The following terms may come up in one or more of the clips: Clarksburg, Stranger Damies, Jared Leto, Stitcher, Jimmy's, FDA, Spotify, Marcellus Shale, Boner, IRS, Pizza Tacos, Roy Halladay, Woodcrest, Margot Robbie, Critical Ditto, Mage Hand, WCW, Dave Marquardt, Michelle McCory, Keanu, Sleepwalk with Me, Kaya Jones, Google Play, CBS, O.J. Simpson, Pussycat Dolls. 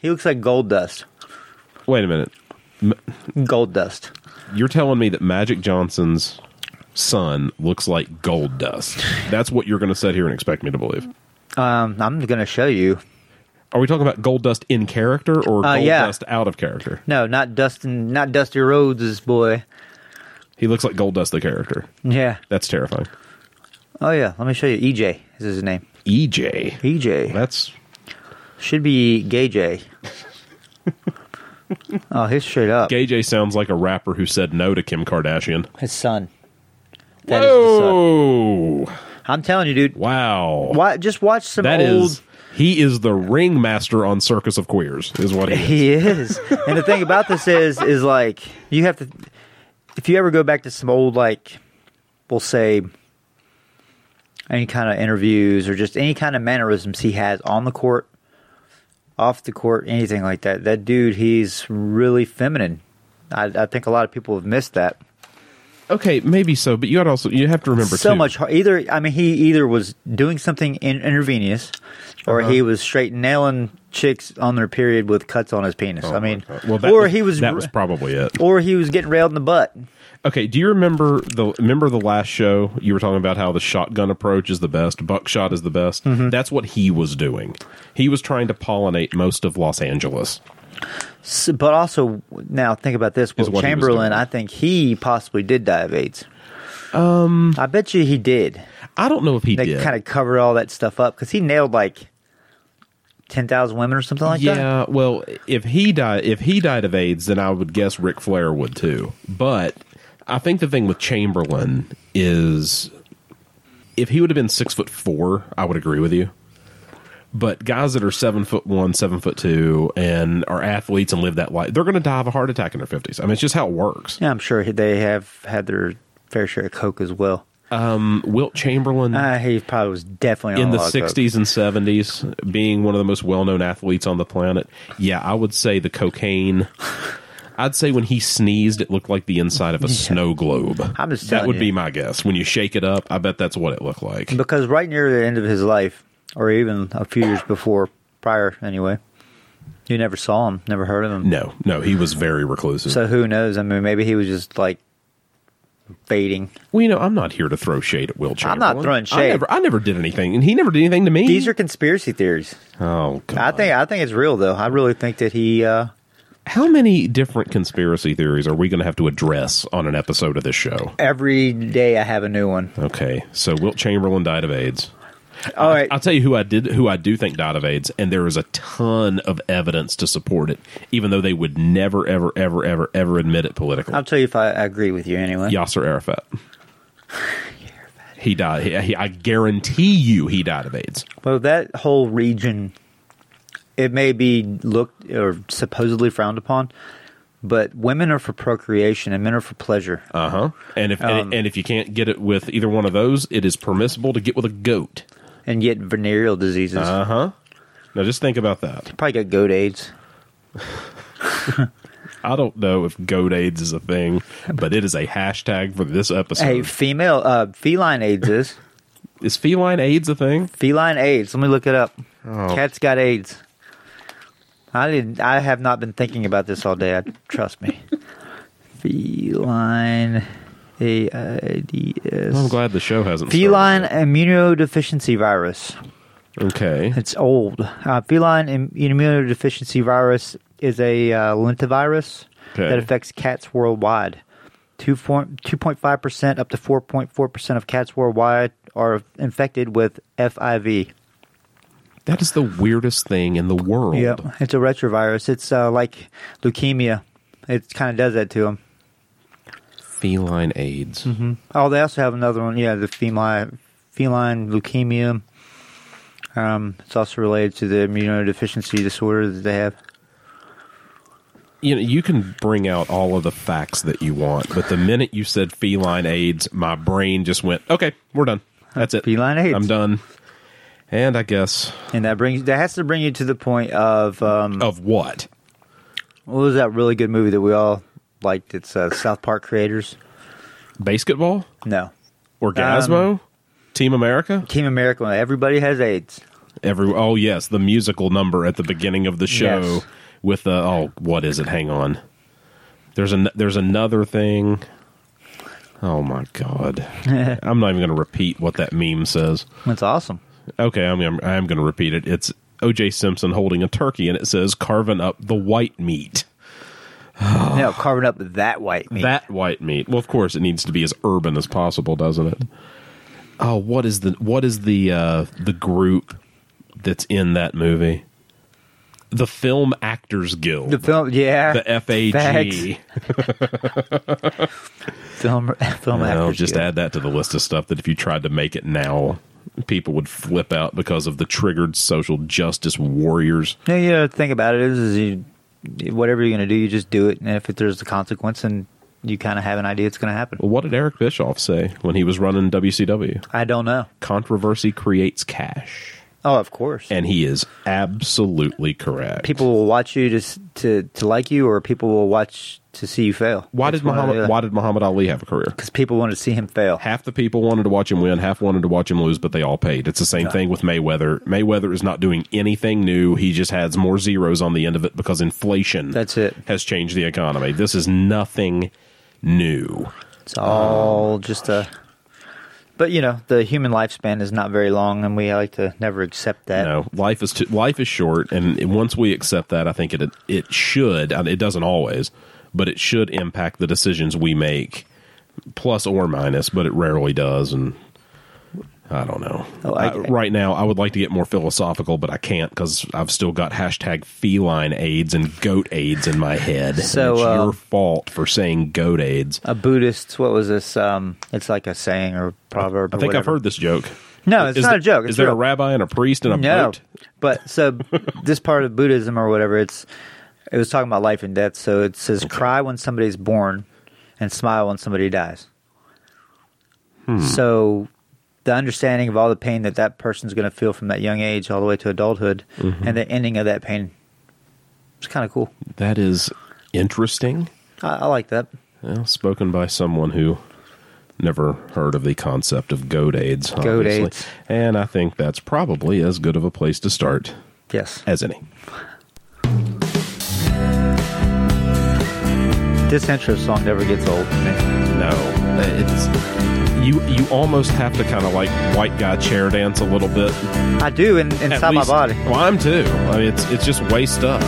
He looks like Goldust. Wait a minute. Goldust. You're telling me that Magic Johnson's son looks like Goldust? That's what you're going to sit here and expect me to believe? I'm going to show you. Are we talking about Goldust in character or Goldust out of character? No, not Dusty Rhodes' boy. He looks like Goldust the character. Yeah. That's terrifying. Oh, yeah. Let me show you. EJ is his name. EJ? EJ. That's... should be Gay J. Oh, he's straight up. Gay J sounds like a rapper who said no to Kim Kardashian. His son. That is the son. I'm telling you, dude. Wow. Just watch some He is the ringmaster on Circus of Queers, is what he is. He is. And the thing about this is like, you have to... if you ever go back to some old, like, we'll say... any kind of interviews or just any kind of mannerisms he has on the court, off the court, anything like that. That dude, he's really feminine. I think a lot of people have missed that. Okay, maybe so, but you have to remember so too. Much. He either was doing something intravenous, or he was straight nailing chicks on their period with cuts on his penis. That was probably it. Or he was getting railed in the butt. Okay, do you remember the last show you were talking about how the shotgun approach is the best, buckshot is the best? Mm-hmm. That's what he was doing. He was trying to pollinate most of Los Angeles. So, but also, now think about this. Wilt Chamberlain, I think he possibly did die of AIDS. I bet you he did. I don't know if he did. They kind of covered all that stuff up because he nailed like 10,000 women or something like that. Yeah, well, if he died of AIDS, then I would guess Ric Flair would too. But... I think the thing with Chamberlain is if he would have been 6'4", I would agree with you. But guys that are 7'1", 7'2", and are athletes and live that life, they're going to die of a heart attack in their 50s. I mean, it's just how it works. Yeah, I'm sure they have had their fair share of coke as well. Wilt Chamberlain, he probably was definitely in the 60s and 70s, being one of the most well-known athletes on the planet. Yeah, I would say the cocaine. I'd say when he sneezed, it looked like the inside of a snow globe. I'm just telling you. That would be my guess. When you shake it up, I bet that's what it looked like. Because right near the end of his life, or even a few years prior anyway, you never saw him, never heard of him. No, he was very reclusive. So who knows? I mean, maybe he was just like fading. Well, I'm not here to throw shade at Wilt Chamberlain. I'm not throwing shade. I never did anything, and he never did anything to me. These are conspiracy theories. Oh, God. I think it's real, though. I really think that he... how many different conspiracy theories are we going to have to address on an episode of this show? Every day I have a new one. Okay, so Wilt Chamberlain died of AIDS. All right, I'll tell you who I do think died of AIDS, and there is a ton of evidence to support it, even though they would never, ever, ever, ever, ever admit it politically. I'll tell you if I agree with you anyway. Yasser Arafat. He died. I guarantee you he died of AIDS. Well, that whole region... it may be looked or supposedly frowned upon, but women are for procreation and men are for pleasure. Uh-huh. And if you can't get it with either one of those, it is permissible to get with a goat. And yet venereal diseases. Uh-huh. Now just think about that. You probably got goat AIDS. I don't know if goat AIDS is a thing, but it is a hashtag for this episode. Hey, feline AIDS is. Is feline AIDS a thing? Feline AIDS. Let me look it up. Oh. Cats got AIDS. I have not been thinking about this all day. Trust me. Feline AIDS. Well, I'm glad the show hasn't feline started. Immunodeficiency virus. Okay. It's old. Feline immunodeficiency virus is a lentivirus that affects cats worldwide. 2.5% up to 4.4% of cats worldwide are infected with FIV. That is the weirdest thing in the world. Yeah, it's a retrovirus. It's like leukemia. It kind of does that to them. Feline AIDS. Mm-hmm. Oh, they also have another one. Yeah, the feline leukemia. It's also related to the immunodeficiency disorder that they have. You know, you can bring out all of the facts that you want, but the minute you said feline AIDS, my brain just went, okay, we're done. That's it. Feline AIDS. I'm done. And I guess... and that has to bring you to the point of... of what? What was that really good movie that we all liked? It's South Park creators. Basketball? No. Orgasmo? Team America? Team America. Everybody has AIDS. Oh, yes, the musical number at the beginning of the show with the... Oh, what is it? Hang on. There's another thing. Oh, my God. I'm not even going to repeat what that meme says. That's awesome. Okay, I'm going to repeat it. It's O.J. Simpson holding a turkey, and it says, carving up the white meat. No, carving up that white meat. That white meat. Well, of course, it needs to be as urban as possible, doesn't it? Oh, what is the group that's in that movie? The Film Actors Guild. The film, yeah. The FAG. Film Actors Guild. Just add that to the list of stuff that if you tried to make it now, people would flip out because of the triggered social justice warriors. Yeah, you know, think about it. Whatever you're going to do, you just do it. And if there's a consequence, and you kind of have an idea it's going to happen. Well, what did Eric Bischoff say when he was running WCW? I don't know. Controversy creates cash. Oh, of course. And he is absolutely correct. People will watch you to like you, or people will watch to see you fail. Why did Muhammad Ali have a career? Because people wanted to see him fail. Half the people wanted to watch him win, half wanted to watch him lose, but they all paid. It's the same thing with Mayweather. Mayweather is not doing anything new. He just has more zeros on the end of it because inflation has changed the economy. This is nothing new. It's all just a... But, you know, the human lifespan is not very long, and we like to never accept that. No, life is short, and once we accept that, I think it should, it doesn't always, but it should impact the decisions we make, plus or minus, but it rarely does, and I don't know. Oh, right now, I would like to get more philosophical, but I can't because I've still got #feline AIDS and goat AIDS in my head. So it's your fault for saying goat AIDS. A Buddhist, what was this? It's like a saying or proverb. I think I've heard this joke. No, it's not a joke. Is there a rabbi and a priest and a goat? But so this part of Buddhism or whatever, it was talking about life and death. So it says, cry when somebody's born and smile when somebody dies. So... the understanding of all the pain that person's going to feel from that young age all the way to adulthood and the ending of that pain. It's kind of cool. That is interesting. I like that. Well, spoken by someone who never heard of the concept of goat AIDS. Goat AIDS. And I think that's probably as good of a place to start as any. This intro song never gets old to me. No. You almost have to kind of like white guy chair dance a little bit. I do inside my body. Well, I'm too. I mean, it's just waist up.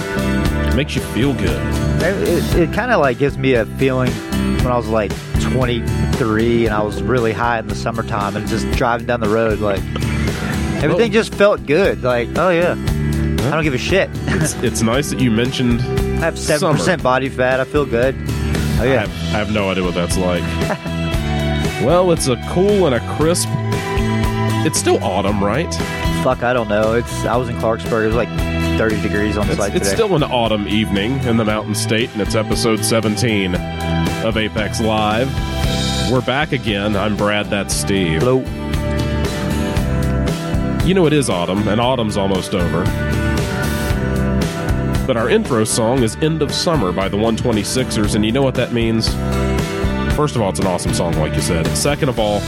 It makes you feel good. It kind of like gives me a feeling when I was like 23 and I was really high in the summertime and just driving down the road, like everything just felt good. Like, oh yeah, I don't give a shit. It's nice that you mentioned. I have 7% body fat. I feel good. Oh yeah, I have no idea what that's like. Well, it's a cool and a crisp... It's still autumn, right? Fuck, I don't know. I was in Clarksburg. It was like 30 degrees on the side today. It's still an autumn evening in the Mountain State, and it's episode 17 of Apex Live. We're back again. I'm Brad, that's Steve. Hello. You know it is autumn, and autumn's almost over. But our intro song is End of Summer by the 126ers, and you know what that means? First of all, it's an awesome song, like you said. Second of all,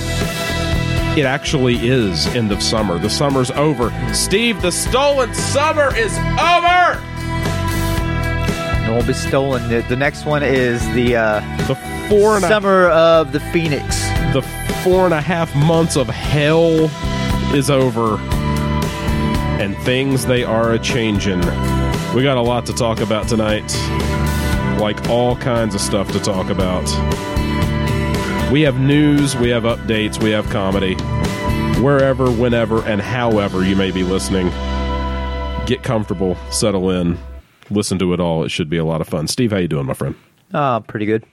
it actually is end of summer. The summer's over. Steve, the stolen summer is over! It won't be stolen. The next one is the summer of the Phoenix. The 4.5 months of hell is over. And things, they are a-changin'. We got a lot to talk about tonight. Like all kinds of stuff to talk about. We have news, we have updates, we have comedy. Wherever, whenever, and however you may be listening, get comfortable, settle in, listen to it all. It should be a lot of fun. Steve, how you doing, my friend? Pretty good.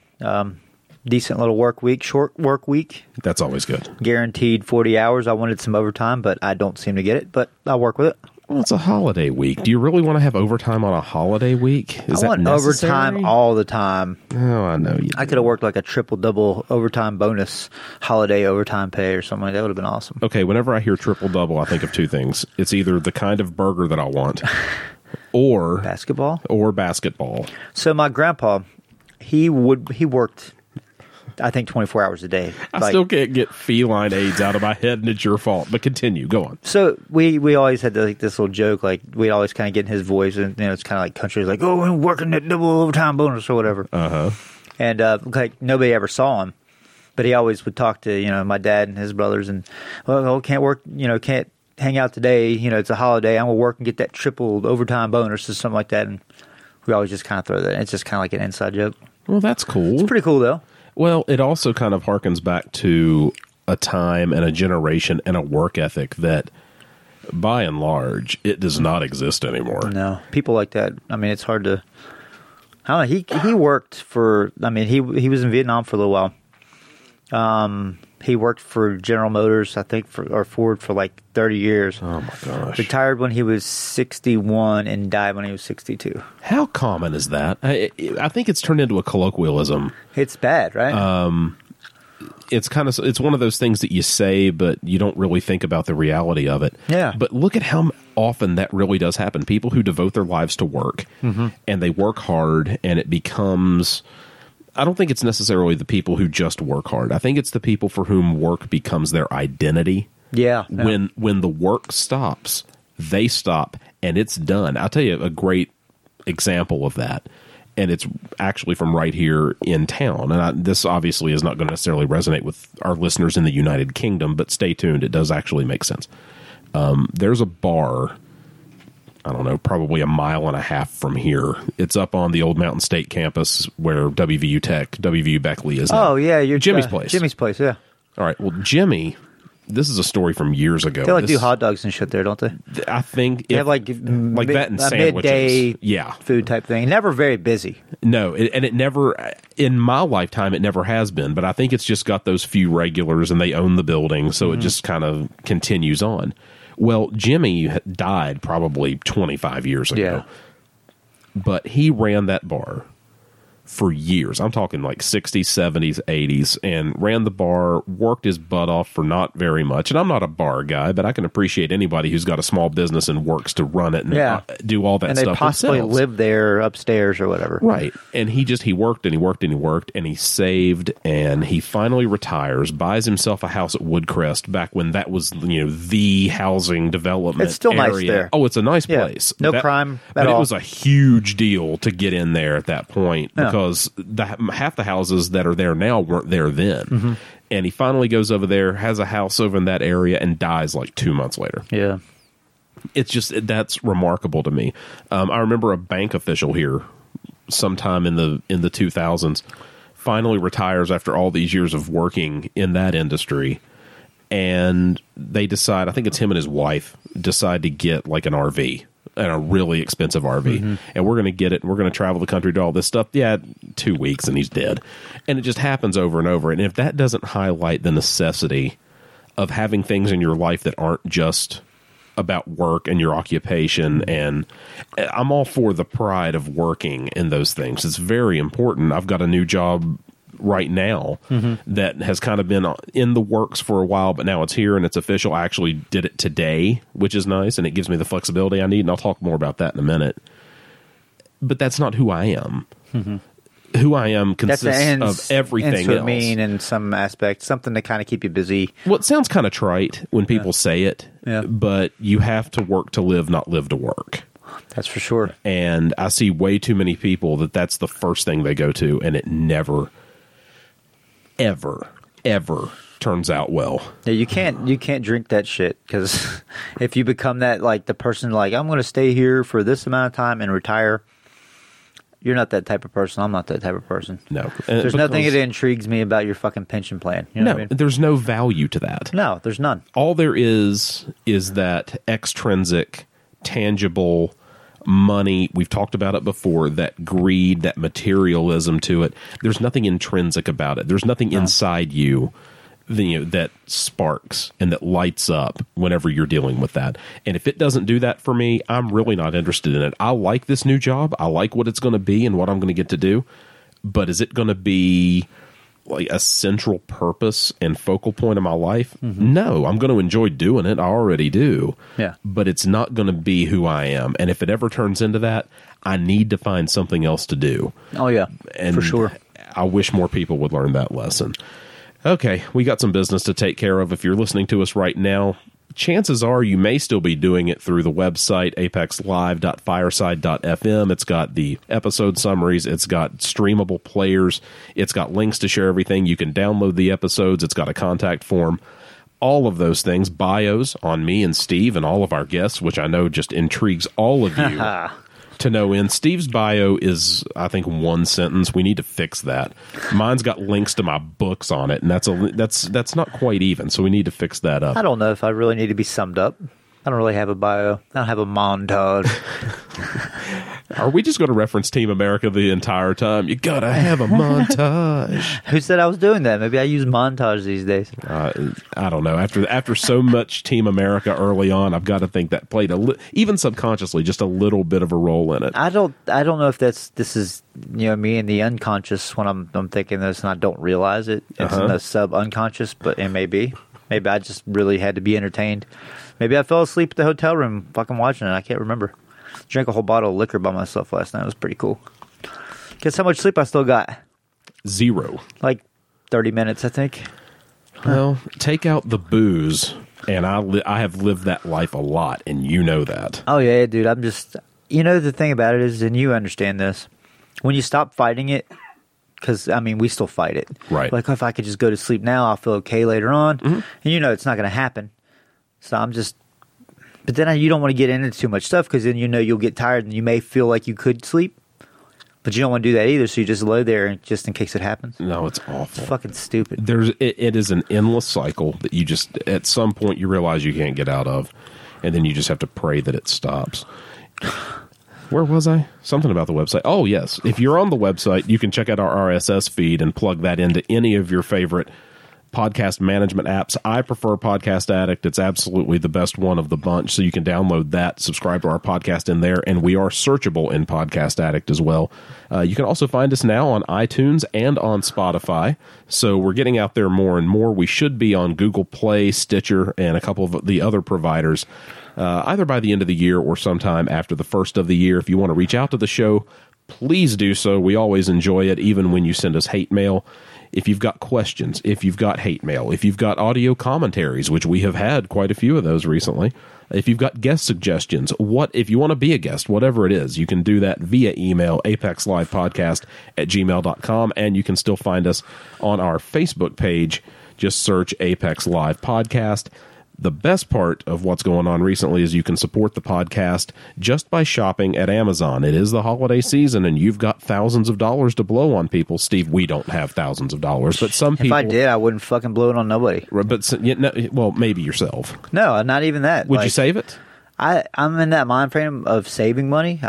Decent little work week, short work week. That's always good. Guaranteed 40 hours. I wanted some overtime, but I don't seem to get it, but I'll work with it. Well, it's a holiday week. Do you really want to have overtime on a holiday week? Is I want necessary? Overtime all the time. Oh, I know you. I could have worked like a triple-double overtime bonus, holiday overtime pay or something like that. That would have been awesome. Okay, whenever I hear triple-double, I think of two things. It's either the kind of burger that I want or... basketball? Or basketball. So my grandpa, he worked I think 24 hours a day. I still can't get feline AIDS out of my head, and it's your fault. But continue, go on. So we always had this little joke, we'd always kind of get in his voice, and it's kind of like country, oh, I'm working at double overtime bonus or whatever. Uh-huh. And nobody ever saw him, but he always would talk to my dad and his brothers, and can't work, can't hang out today, it's a holiday. I'm gonna work and get that triple overtime bonus or something like that. And we always just kind of throw that. It's just kind of like an inside joke. Well, that's cool. It's pretty cool though. Well, it also kind of harkens back to a time and a generation and a work ethic that, by and large, it does not exist anymore. No. People like that, it's hard to... I don't know, he worked for... he was in Vietnam for a little while. He worked for General Motors, I think, or Ford for 30 years. Oh, my gosh. Retired when he was 61 and died when he was 62. How common is that? I think it's turned into a colloquialism. It's bad, right? It's one of those things that you say, but you don't really think about the reality of it. Yeah. But look at how often that really does happen. People who devote their lives to work, mm-hmm. and they work hard, and it becomes... I don't think it's necessarily the people who just work hard. I think it's the people for whom work becomes their identity. Yeah. When the work stops, they stop, and it's done. I'll tell you a great example of that, and it's actually from right here in town. And this obviously is not going to necessarily resonate with our listeners in the United Kingdom, but stay tuned. It does actually make sense. There's a bar, I don't know, probably a mile and a half from here. It's up on the old Mountain State campus where WVU Beckley is now. Oh, yeah. Jimmy's place. Jimmy's place, yeah. All right. Well, Jimmy, this is a story from years ago. They do hot dogs and shit there, don't they? I think. They have that and sandwiches. Midday food type thing. Never very busy. No. And it never, in my lifetime, it never has been. But I think it's just got those few regulars and they own the building. So it just kind of continues on. Well, Jimmy died probably 25 years ago, but he ran that bar for years. I'm talking 60s, 70s, 80s, and ran the bar, worked his butt off for not very much. And I'm not a bar guy, but I can appreciate anybody who's got a small business and works to run it and do all that stuff. And they possibly live there upstairs or whatever. Right. And he worked and he worked and he worked and he saved, and he finally retires, buys himself a house at Woodcrest back when that was, the housing development. It's still area. Nice there. Oh, it's a nice place. No crime at all. It was a huge deal to get in there at that point. No. Because half the houses that are there now weren't there then. Mm-hmm. And he finally goes over there, has a house over in that area, and dies 2 months later. Yeah. It's just, that's remarkable to me. I remember a bank official here sometime in the 2000s finally retires after all these years of working in that industry. And they decide, I think it's him and his wife, decide to get an RV. And a really expensive RV. Mm-hmm. And we're going to get it. And we're going to travel the country, do all this stuff. Yeah, 2 weeks and he's dead. And it just happens over and over. And if that doesn't highlight the necessity of having things in your life that aren't just about work and your occupation, and I'm all for the pride of working in those things. It's very important. I've got a new job right now, mm-hmm. that has kind of been in the works for a while, but now it's here and it's official. I actually did it today, which is nice, and it gives me the flexibility I need, and I'll talk more about that in a minute. But that's not who I am. Mm-hmm. Who I am consists of everything else. Mean in some aspect, something to kind of keep you busy. Well, it sounds kind of trite when people say it, but you have to work to live, not live to work. That's for sure. And I see way too many people that's the first thing they go to, and it never ever turns out well. Yeah, you can't drink that shit, because if you become that, the person, I'm going to stay here for this amount of time and retire, you're not that type of person. I'm not that type of person. No. There's nothing that intrigues me about your fucking pension plan. You know what I mean? There's no value to that. No, there's none. All there is that extrinsic, tangible money. We've talked about it before, that greed, that materialism to it. There's nothing intrinsic about it. There's nothing inside you, that sparks and that lights up whenever you're dealing with that. And if it doesn't do that for me, I'm really not interested in it. I like this new job. I like what it's going to be and what I'm going to get to do. But is it going to be a central purpose and focal point of my life? Mm-hmm. No, I'm going to enjoy doing it. I already do. Yeah. But it's not going to be who I am. And if it ever turns into that, I need to find something else to do. Oh, yeah, and for sure. I wish more people would learn that lesson. Okay, we got some business to take care of. If you're listening to us right now, chances are you may still be doing it through the website, apexlive.fireside.fm. It's got the episode summaries. It's got streamable players. It's got links to share everything. You can download the episodes. It's got a contact form. All of those things, bios on me and Steve and all of our guests, which I know just intrigues all of you to no end. Steve's bio is, I think, one sentence. We need to fix that. Mine's got links to my books on it, and that's not quite even, so we need to fix that up. I don't know if I really need to be summed up. I don't really have a bio. I don't have a montage. Are we just going to reference Team America the entire time? You got to have a montage. Who said I was doing that? Maybe I use montage these days. I don't know. After so much Team America early on, I've got to think that played, even subconsciously, just a little bit of a role in it. I don't know if this is me and the unconscious when I'm thinking this and I don't realize it. It's in the sub-unconscious, but it may be. Maybe I just really had to be entertained. Maybe I fell asleep at the hotel room fucking watching it. I can't remember. Drank a whole bottle of liquor by myself last night. It was pretty cool. Guess how much sleep I still got? 0. Like 30 minutes, I think. Well, take out the booze, and I have lived that life a lot, and you know that. Oh, yeah, dude. I'm just... the thing about it is, and you understand this, when you stop fighting it, because, we still fight it. Right. Like, if I could just go to sleep now, I'll feel okay later on. Mm-hmm. And it's not going to happen. So I'm just... But then you don't want to get into too much stuff because then you'll get tired and you may feel like you could sleep. But you don't want to do that either, so you just lay there just in case it happens. No, it's awful. It's fucking stupid. It is an endless cycle that you just, at some point, you realize you can't get out of. And then you just have to pray that it stops. Where was I? Something about the website. Oh, yes. If you're on the website, you can check out our RSS feed and plug that into any of your favorite podcast management apps. I prefer Podcast Addict. It's absolutely the best one of the bunch. So you can download that, subscribe to our podcast in there, and we are searchable in Podcast Addict as well. You can also find us now on iTunes and on Spotify. So we're getting out there more and more. We should be on Google Play, Stitcher, and a couple of the other providers, either by the end of the year or sometime after the first of the year. If you want to reach out to the show, please do so. We always enjoy it, even when you send us hate mail. If you've got questions, if you've got hate mail, if you've got audio commentaries, which we have had quite a few of those recently, if you've got guest suggestions, if you want to be a guest, whatever it is, you can do that via email, apexlivepodcast@gmail.com, and you can still find us on our Facebook page. Just search Apex Live Podcast. The best part of what's going on recently is you can support the podcast just by shopping at Amazon. It is the holiday season, and you've got thousands of dollars to blow on people. Steve, we don't have thousands of dollars, but some people... If I did, I wouldn't fucking blow it on nobody. But well, maybe yourself. No, not even that. Would you save it? I'm in that mind frame of saving money.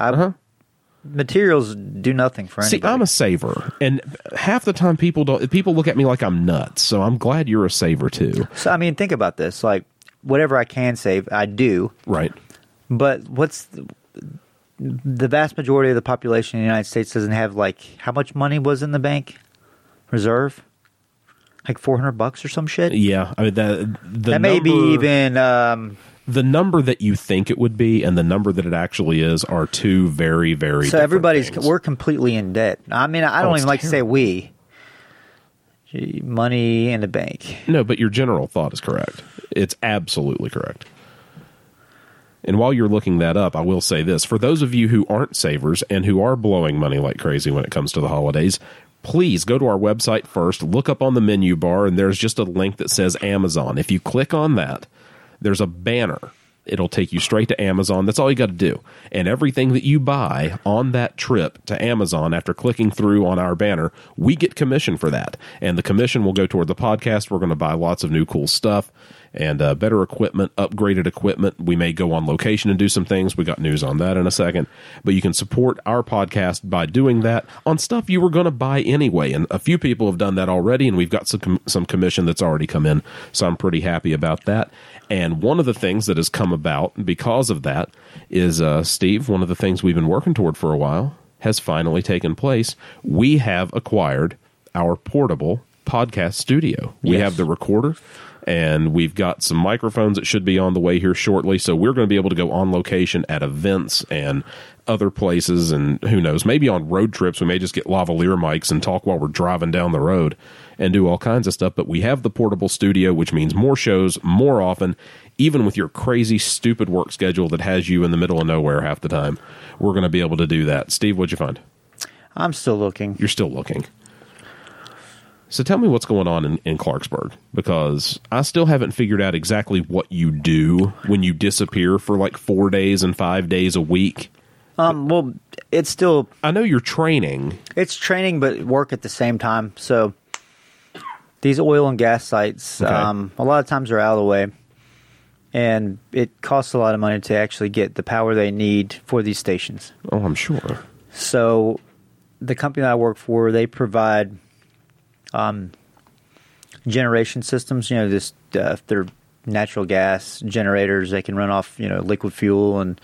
Materials do nothing for anybody. See, I'm a saver, and half the time people look at me like I'm nuts, so I'm glad you're a saver, too. So, think about this, like... Whatever I can save, I do. Right. But what's the vast majority of the population in the United States doesn't have, like, how much money was in the bank reserve? Like $400 or some shit? Yeah. That may be even... the number that you think it would be and the number that it actually is are two very, very different things. So we're completely in debt. I don't even like to say we. Money in the bank. No, but your general thought is correct. It's absolutely correct. And while you're looking that up, I will say this. For those of you who aren't savers and who are blowing money like crazy when it comes to the holidays, please go to our website first, look up on the menu bar, and there's just a link that says Amazon. If you click on that, there's a banner. It'll take you straight to Amazon. That's all you got to do. And everything that you buy on that trip to Amazon after clicking through on our banner, we get commission for that. And the commission will go toward the podcast. We're going to buy lots of new cool stuff and better equipment, upgraded equipment. We may go on location and do some things. We got news on that in a second. But you can support our podcast by doing that on stuff you were going to buy anyway. And a few people have done that already, and we've got some commission that's already come in. So I'm pretty happy about that. And one of the things that has come about because of that is, Steve, one of the things we've been working toward for a while has finally taken place. We have acquired our portable podcast studio. We have the recorder. And we've got some microphones that should be on the way here shortly. So we're going to be able to go on location at events and other places. And who knows, maybe on road trips, we may just get lavalier mics and talk while we're driving down the road and do all kinds of stuff. But we have the portable studio, which means more shows more often, even with your crazy, stupid work schedule that has you in the middle of nowhere half the time. We're going to be able to do that. Steve, what'd you find? I'm still looking. You're still looking. So tell me what's going on in Clarksburg, because I still haven't figured out exactly what you do when you disappear for like 4 days and 5 days a week. Well, it's still... I know you're training. It's training, but work at the same time. So these oil and gas sites, okay, a lot of times are out of the way. And it costs a lot of money to actually get the power they need for these stations. Oh, I'm sure. So the company that I work for, they provide... generation systems, you know, this, they're natural gas generators. They can run off, you know, liquid fuel and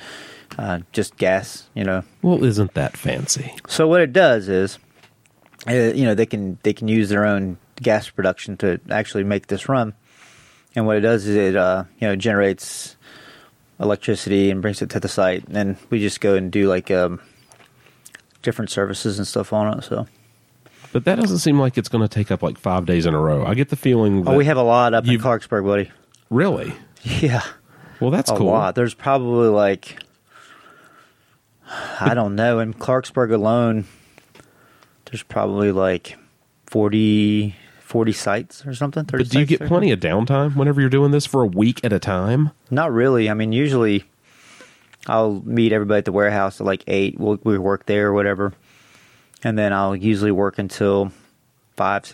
just gas, you know. Well, isn't that fancy? So what it does is, you know, they can use their own gas production to actually make this run. And what it does is it, you know, generates electricity and brings it to the site. And then we just go and do like different services and stuff on it, so. But that doesn't seem like it's going to take up like 5 days in a row. I get the feeling that... Oh, we have a lot up in Clarksburg, buddy. Really? Yeah. Well, that's cool. A lot. There's probably like, I don't know, in Clarksburg alone, there's probably like 40 sites or something. But do you get plenty of downtime whenever you're doing this for a week at a time? Not really. I mean, usually I'll meet everybody at the warehouse at like 8. We work there or whatever. And then I'll usually work until 5 or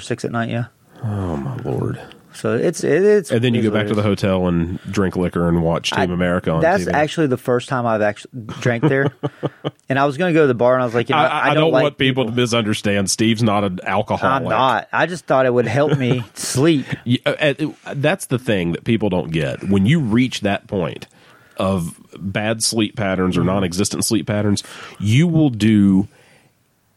6 at night, yeah. Oh, my Lord. So it's and then you go back to the hotel and drink liquor and watch Team America on TV. That's actually the first time I've actually drank there. And I was going to go to the bar, and I was like, you know, I don't like want people to misunderstand. Steve's not an alcoholic. I'm not. I just thought it would help me sleep. That's the thing that people don't get. When you reach that point of bad sleep patterns or non-existent sleep patterns, you will do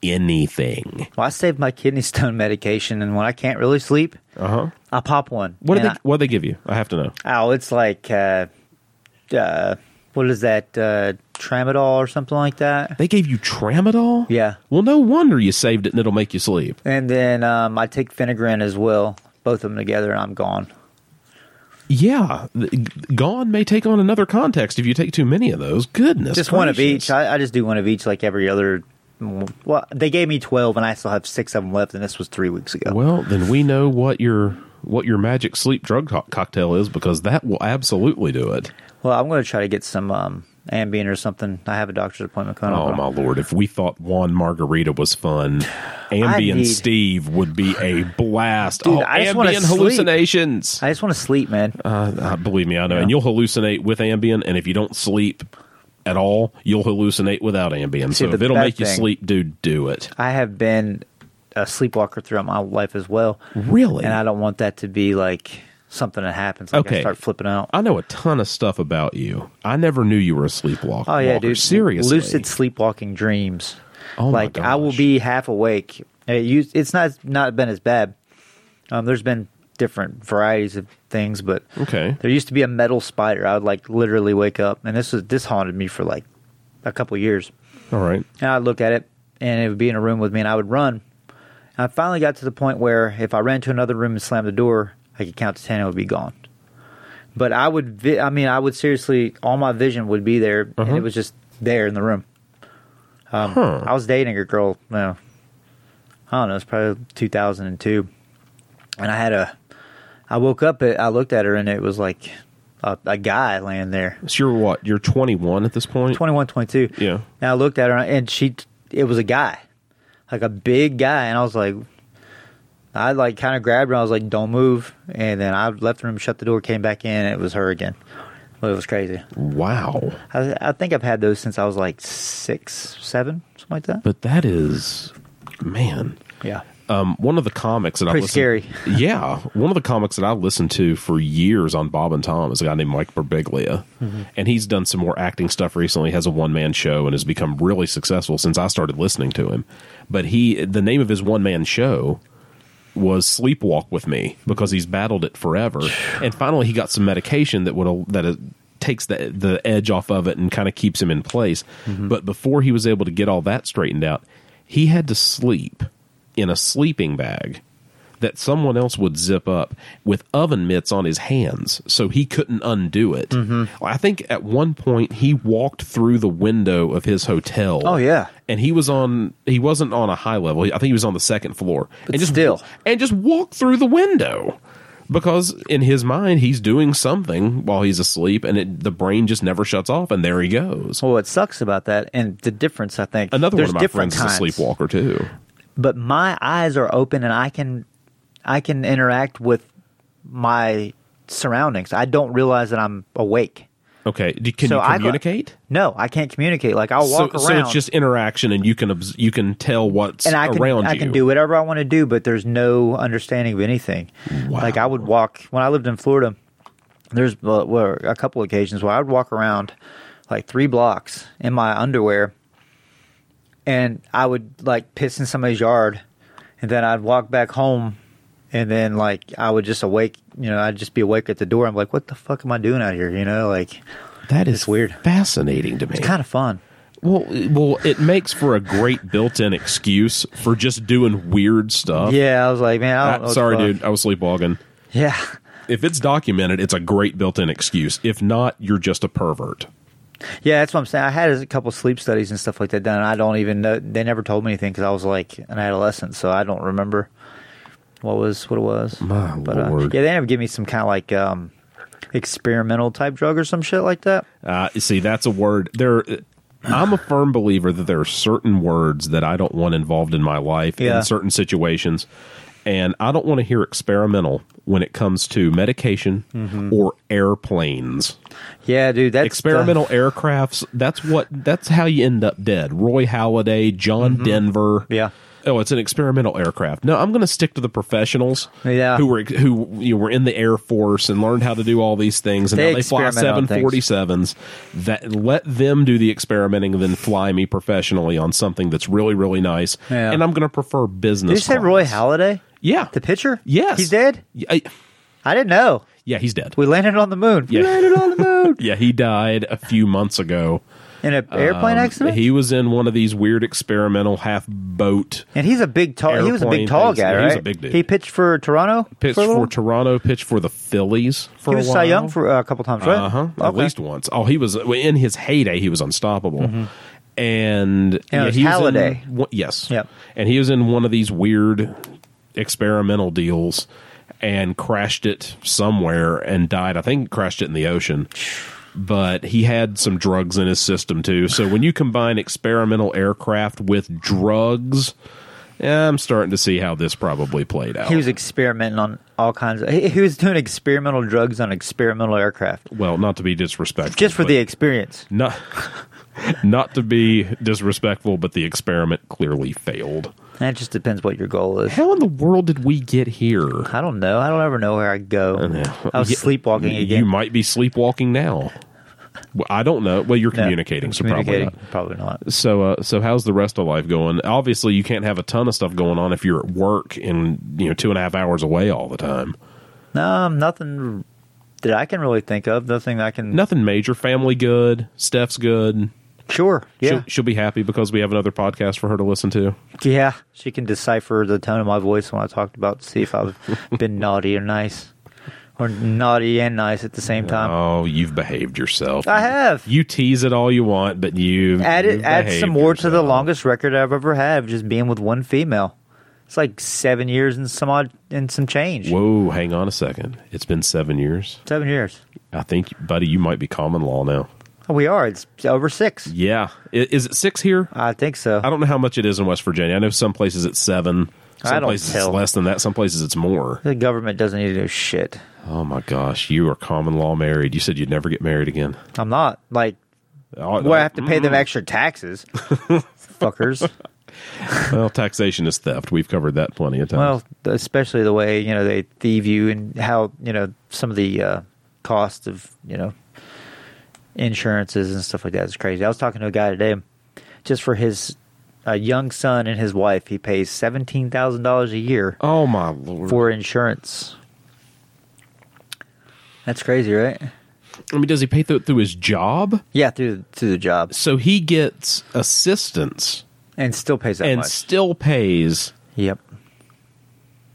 anything. Well, I saved my kidney stone medication, and when I can't really sleep, I pop one. What do they give you? I have to know. Oh, it's like, what is that, Tramadol or something like that? They gave you Tramadol? Yeah. Well, no wonder you saved it, and it'll make you sleep. And then I take Finagrin as well, both of them together, and I'm gone. Yeah, gone may take on another context if you take too many of those. Goodness, just gracious. One of each. I just do one of each, like every other. Well, they gave me 12, and I still have 6 of them left, and this was 3 weeks ago. Well, then we know what your magic sleep drug cocktail is, because that will absolutely do it. Well, I'm going to try to get some Ambien or something. I have a doctor's appointment coming up. Oh, my Lord. If we thought Juan Margarita was fun, Ambien Steve would be a blast. Dude, Ambien hallucinations. I just want to sleep, man. Believe me, I know. Yeah. And you'll hallucinate with Ambien, and if you don't sleep at all, you'll hallucinate without Ambien. See, so if it'll make you sleep, dude, do it. I have been a sleepwalker throughout my life as well. Really? And I don't want that to be like... something that happens. Like, okay. I start flipping out. I know a ton of stuff about you. I never knew you were a sleepwalker. Oh, yeah, dude. Seriously. Lucid sleepwalking dreams. Oh, my gosh. Like, I will be half awake. It's not been as bad. There's been different varieties of things, but okay. There used to be a metal spider. I would, like, literally wake up, and this haunted me for, like, a couple years. All right. And I'd look at it, and it would be in a room with me, and I would run. And I finally got to the point where if I ran to another room and slammed the door, I could count to 10, it would be gone. But I would seriously, all my vision would be there, and it was just there in the room. I was dating a girl, you know, I don't know, it's probably 2002. And I woke up, I looked at her, and it was like a guy laying there. So you're what? You're 21 at this point? 21, 22. Yeah. And I looked at her, and it was a guy, like a big guy. And I was like, I like kind of grabbed her, and I was like, don't move. And then I left the room, shut the door, came back in, and it was her again. Well, it was crazy. Wow. I think I've had those since I was like 6, 7, something like that. But that is, man. Yeah. One of the comics that Pretty scary. Yeah. One of the comics that I listened to for years on Bob and Tom is a guy named Mike Birbiglia. Mm-hmm. And he's done some more acting stuff recently, has a one-man show, and has become really successful since I started listening to him. But the name of his one-man show was Sleepwalk With Me, because he's battled it forever. And finally, he got some medication that would takes the edge off of it and kind of keeps him in place. Mm-hmm. But before he was able to get all that straightened out, he had to sleep in a sleeping bag that someone else would zip up with oven mitts on his hands, so he couldn't undo it. Mm-hmm. I think at one point he walked through the window of his hotel. Oh yeah. And he wasn't on a high level. I think he was on the second floor, but and just walked through the window, because in his mind he's doing something while he's asleep, and the brain just never shuts off, and there he goes. Well, what sucks about that, and the difference, I think, another one of my friends is a sleepwalker too. But my eyes are open, and I can interact with my surroundings. I don't realize that I'm awake. Okay. Can you communicate? No, I can't communicate. Like, I'll walk around. So it's just interaction, and you can tell what's around you. I can do whatever I want to do, but there's no understanding of anything. Wow. Like, I would walk – when I lived in Florida, there's a couple occasions where I would walk around like 3 blocks in my underwear, and I would like piss in somebody's yard, and then I'd walk back home. And then, like, I would just awake, you know, I'd just be awake at the door. I'm like, what the fuck am I doing out here? You know, like, that is weird. Fascinating to me. It's kind of fun. Well, it makes for a great built-in excuse for just doing weird stuff. Yeah, I was like, man, I don't know. Sorry, dude, I was sleepwalking. Yeah. If it's documented, it's a great built-in excuse. If not, you're just a pervert. Yeah, that's what I'm saying. I had a couple sleep studies and stuff like that done. And I don't even know. They never told me anything because I was, like, an adolescent, so I don't remember what it was. My Lord. Yeah, they ended up giving me some kind of like experimental type drug or some shit like that. See, that's a word. I'm a firm believer that there are certain words that I don't want involved in my life in certain situations. And I don't want to hear experimental when it comes to medication or airplanes. Yeah, dude, that's experimental aircrafts. That's how you end up dead. Roy Halladay, John Denver. Yeah. Oh, it's an experimental aircraft. No, I'm going to stick to the professionals who were in the Air Force and learned how to do all these things, and now they fly 747s. Let them do the experimenting and then fly me professionally on something that's really, really nice. Yeah. And I'm going to prefer business. Did you say Roy Halladay? Yeah. The pitcher? Yes. He's dead? I didn't know. Yeah, he's dead. We landed on the moon. Yeah. We landed on the moon. Yeah, he died a few months ago. In an airplane accident? He was in one of these weird experimental half-boat. And he's a big, tall guy, right? He was a big dude. He pitched for Toronto? Pitched for the Phillies for a while. He was Cy Young for a couple times, right? Uh-huh. Okay. At least once. Oh, he was, in his heyday, he was unstoppable. Mm-hmm. And it was Halladay. Yes. Yep. And he was in one of these weird experimental deals and crashed it somewhere and died. I think crashed it in the ocean. But he had some drugs in his system, too. So when you combine experimental aircraft with drugs, I'm starting to see how this probably played out. He was experimenting on all kinds of... He was doing experimental drugs on experimental aircraft. Well, not to be disrespectful. Just for the experience. Not to be disrespectful, but the experiment clearly failed. That just depends what your goal is. How in the world did we get here? I don't know. I don't ever know where I go. I was sleepwalking again. You might be sleepwalking now. Well, I don't know. Well, you're communicating, so probably not. So how's the rest of life going? Obviously, you can't have a ton of stuff going on if you're at work and 2.5 hours away all the time. No, nothing that I can really think of. Nothing major. Family good. Steph's good. Sure, yeah. She'll be happy because we have another podcast for her to listen to. Yeah, she can decipher the tone of my voice when I talked about to see if I've been naughty or nice, or naughty and nice at the same time. Oh, you've behaved yourself. I have. You tease it all you want, but add some more to the longest record I've ever had of just being with one female. It's like 7 years and some change. Whoa, hang on a second. It's been 7 years? 7 years. I think, buddy, you might be common law now. We are. It's over 6. Yeah. Is it 6 here? I think so. I don't know how much it is in West Virginia. I know some places it's 7. Some places it's less than that. Some places it's more. The government doesn't need to do shit. Oh, my gosh. You are common law married. You said you'd never get married again. I'm not. Like, I have to pay them extra taxes. Fuckers. Well, taxation is theft. We've covered that plenty of times. Well, especially the way, they thieve you and how, some of the cost of, insurances and stuff like that is crazy. I was talking to a guy today just for his a young son and his wife. He pays $17,000 a year. Oh, my Lord. For insurance. That's crazy, right? I mean, does he pay through his job? Yeah, through the job. So he gets assistance. And still pays that much. And still pays. Yep.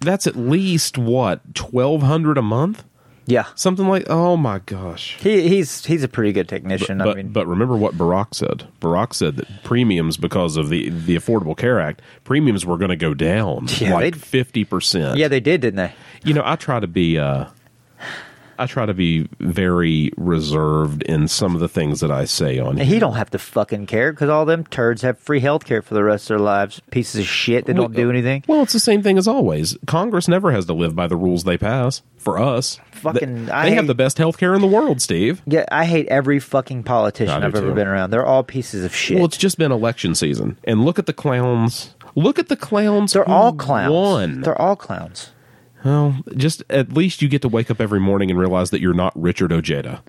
That's at least, what, $1,200 a month? Yeah. Something like, oh my gosh. He's a pretty good technician. But remember what Barack said. Barack said that premiums, because of the Affordable Care Act, premiums were going to go down 50%. Yeah, they did, didn't they? You know, I try to be very reserved in some of the things that I say on here. And he don't have to fucking care, because all them turds have free health care for the rest of their lives. Pieces of shit that don't do anything. Well, it's the same thing as always. Congress never has to live by the rules they pass for us. Fucking, they have the best health care in the world, Steve. Yeah, I hate every fucking politician I've ever been around. They're all pieces of shit. Well, it's just been election season. And look at the clowns. They're all clowns. Won. They're all clowns. Well, just at least you get to wake up every morning and realize that you're not Richard Ojeda.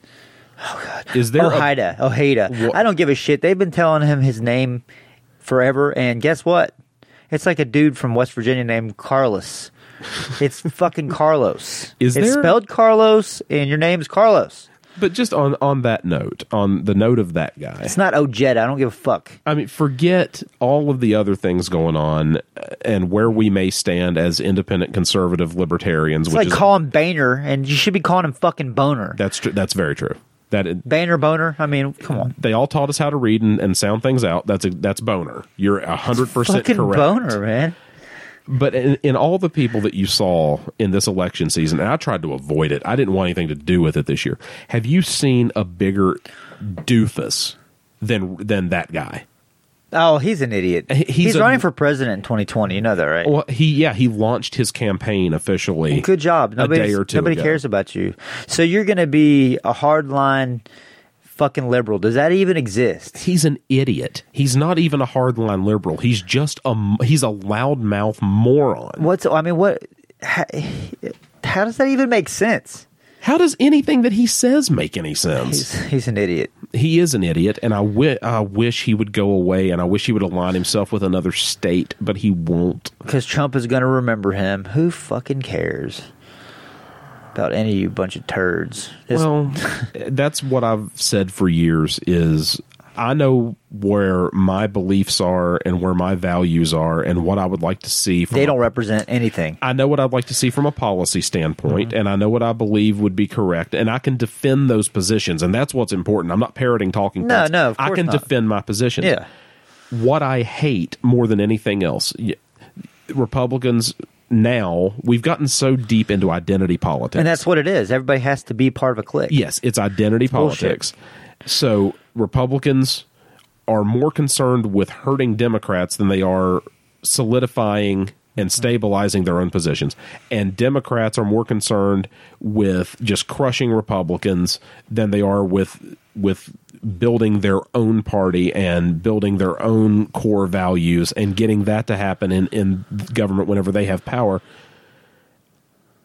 Oh, God. Is there Ojeda. I don't give a shit. They've been telling him his name forever, and guess what? It's like a dude from West Virginia named Carlos. It's fucking Carlos. It's spelled Carlos, and your name's Carlos. But just on that note, on the note of that guy. It's not Ojeda. I don't give a fuck. I mean, forget all of the other things going on and where we may stand as independent conservative libertarians. It's calling Boehner, and you should be calling him fucking Boner. That's true. That's very true. Boehner, Boner. I mean, come on. They all taught us how to read and sound things out. That's Boner. You're 100% correct. Boner, man. But in all the people that you saw in this election season, and I tried to avoid it. I didn't want anything to do with it this year. Have you seen a bigger doofus than that guy? Oh, he's an idiot. He's running for president in 2020. You know that, right? Well, he launched his campaign officially. Well, good job. Nobody cares about you. So you're going to be a hardline fucking liberal. Does that even exist? He's an idiot. He's not even a hardline liberal. He's just he's a loudmouth moron. How does that even make sense? How does anything that he says make any sense? He's an idiot. He is an idiot, and I wish he would go away, and I wish he would align himself with another state, but he won't. Because Trump is going to remember him. Who fucking cares about any of you bunch of turds? Well, that's what I've said for years is I know where my beliefs are and where my values are and what I would like to see. They don't represent anything. I know what I'd like to see from a policy standpoint, mm-hmm. and I know what I believe would be correct, and I can defend those positions, and that's what's important. I'm not parroting talking points. No, of course I can defend my positions. Yeah. What I hate more than anything else, Republicans... Now, we've gotten so deep into identity politics. And that's what it is. Everybody has to be part of a clique. Yes, it's identity politics. Bullshit. So Republicans are more concerned with hurting Democrats than they are solidifying and stabilizing their own positions. And Democrats are more concerned with just crushing Republicans than they are with building their own party and building their own core values and getting that to happen in government whenever they have power.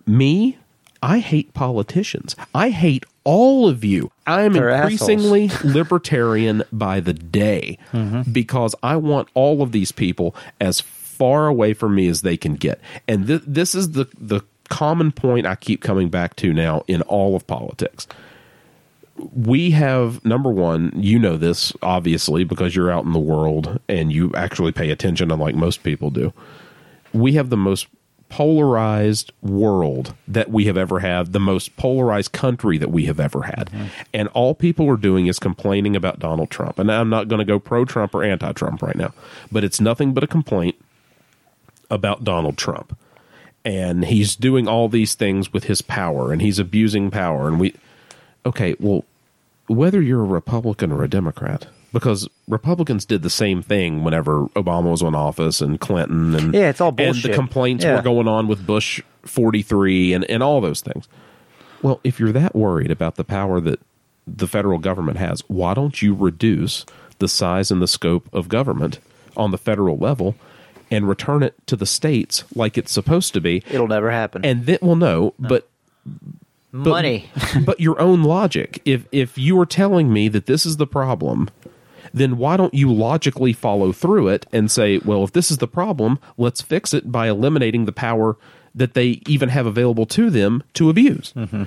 Me, I hate politicians. I hate all of you. I'm increasingly libertarian by the day mm-hmm. because I want all of these people as far away from me as they can get. And this is the common point I keep coming back to now in all of politics. We have, number one, you know this, obviously, because you're out in the world and you actually pay attention, unlike most people do. We have the most polarized world that we have ever had, the most polarized country that we have ever had. Mm-hmm. And all people are doing is complaining about Donald Trump. And I'm not going to go pro-Trump or anti-Trump right now, but it's nothing but a complaint about Donald Trump. And he's doing all these things with his power, and he's abusing power, and okay, well, whether you're a Republican or a Democrat, because Republicans did the same thing whenever Obama was in office and Clinton. And, yeah, it's all bullshit. And the complaints were going on with Bush 43 and all those things. Well, if you're that worried about the power that the federal government has, why don't you reduce the size and the scope of government on the federal level and return it to the states like it's supposed to be? It'll never happen. And then, Money. But your own logic. If you are telling me that this is the problem, then why don't you logically follow through it and say, well, if this is the problem, let's fix it by eliminating the power that they even have available to them to abuse. Mm-hmm.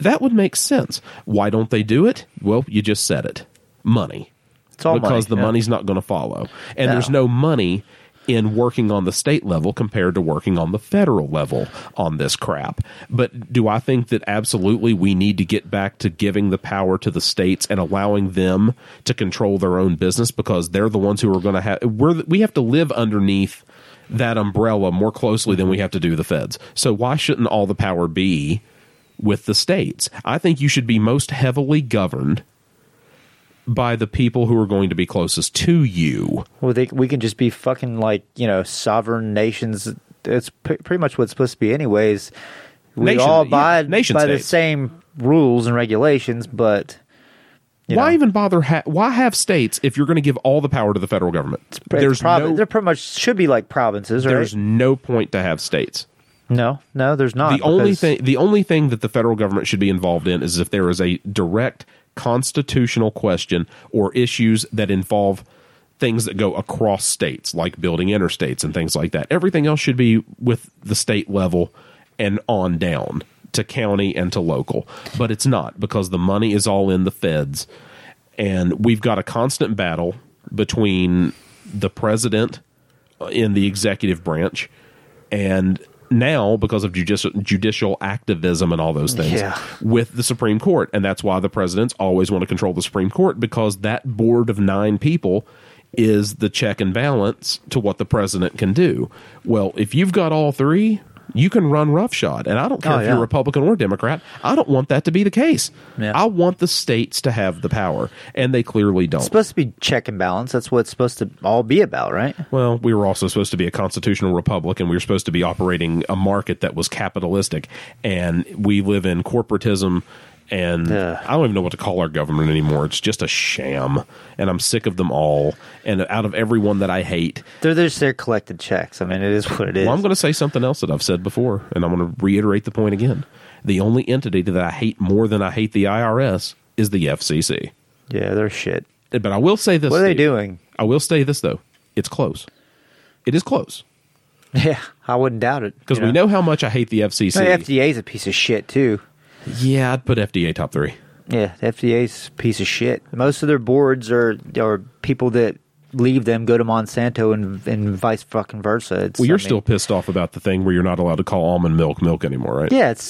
That would make sense. Why don't they do it? Well, you just said it. Money. It's all because money, the money's not going to follow. And there's no money in working on the state level compared to working on the federal level on this crap. But do I think that absolutely we need to get back to giving the power to the states and allowing them to control their own business, because they're the ones who are going to have... We have to live underneath that umbrella more closely than we have to do the feds. So why shouldn't all the power be with the states? I think you should be most heavily governed by the people who are going to be closest to you. Well, we can just be fucking, like, you know, sovereign nations. It's pretty much what's supposed to be anyways. We all abide by the same rules and regulations, but... Why have states if you're going to give all the power to the federal government? There pretty much should be like provinces, right? There's no point to have states. No, there's not. The only thing that the federal government should be involved in is if there is a direct constitutional question or issues that involve things that go across states, like building interstates and things like that. Everything else should be with the state level and on down to county and to local. But it's not, because the money is all in the feds. And we've got a constant battle between the president in the executive branch and... now, because of judicial activism and all those things, with the Supreme Court. And that's why the presidents always want to control the Supreme Court, because that board of 9 people is the check and balance to what the president can do. Well, if you've got all 3, you can run roughshod. And I don't care if you're Republican or Democrat. I don't want that to be the case. Yeah. I want the states to have the power, and they clearly don't. It's supposed to be check and balance. That's what it's supposed to all be about, right? Well, we were also supposed to be a constitutional republic, and we were supposed to be operating a market that was capitalistic, and we live in corporatism, and I don't even know what to call our government anymore. It's just a sham, and I'm sick of them all. And out of everyone that I hate, they're just their collected checks. I mean, it is what it is. Well, I'm going to say something else that I've said before, and I'm going to reiterate the point again. The only entity that I hate more than I hate the IRS is the FCC. Yeah, they're shit. But I will say this. What are they doing? I will say this, though. It's close. It is close. Yeah, I wouldn't doubt it. Because we know how much I hate the FCC. The FDA is a piece of shit, too. Yeah, I'd put FDA top 3. Yeah, the FDA's a piece of shit. Most of their boards are people that leave them, go to Monsanto, and vice fucking versa. Still pissed off about the thing where you're not allowed to call almond milk anymore, right? Yeah, it's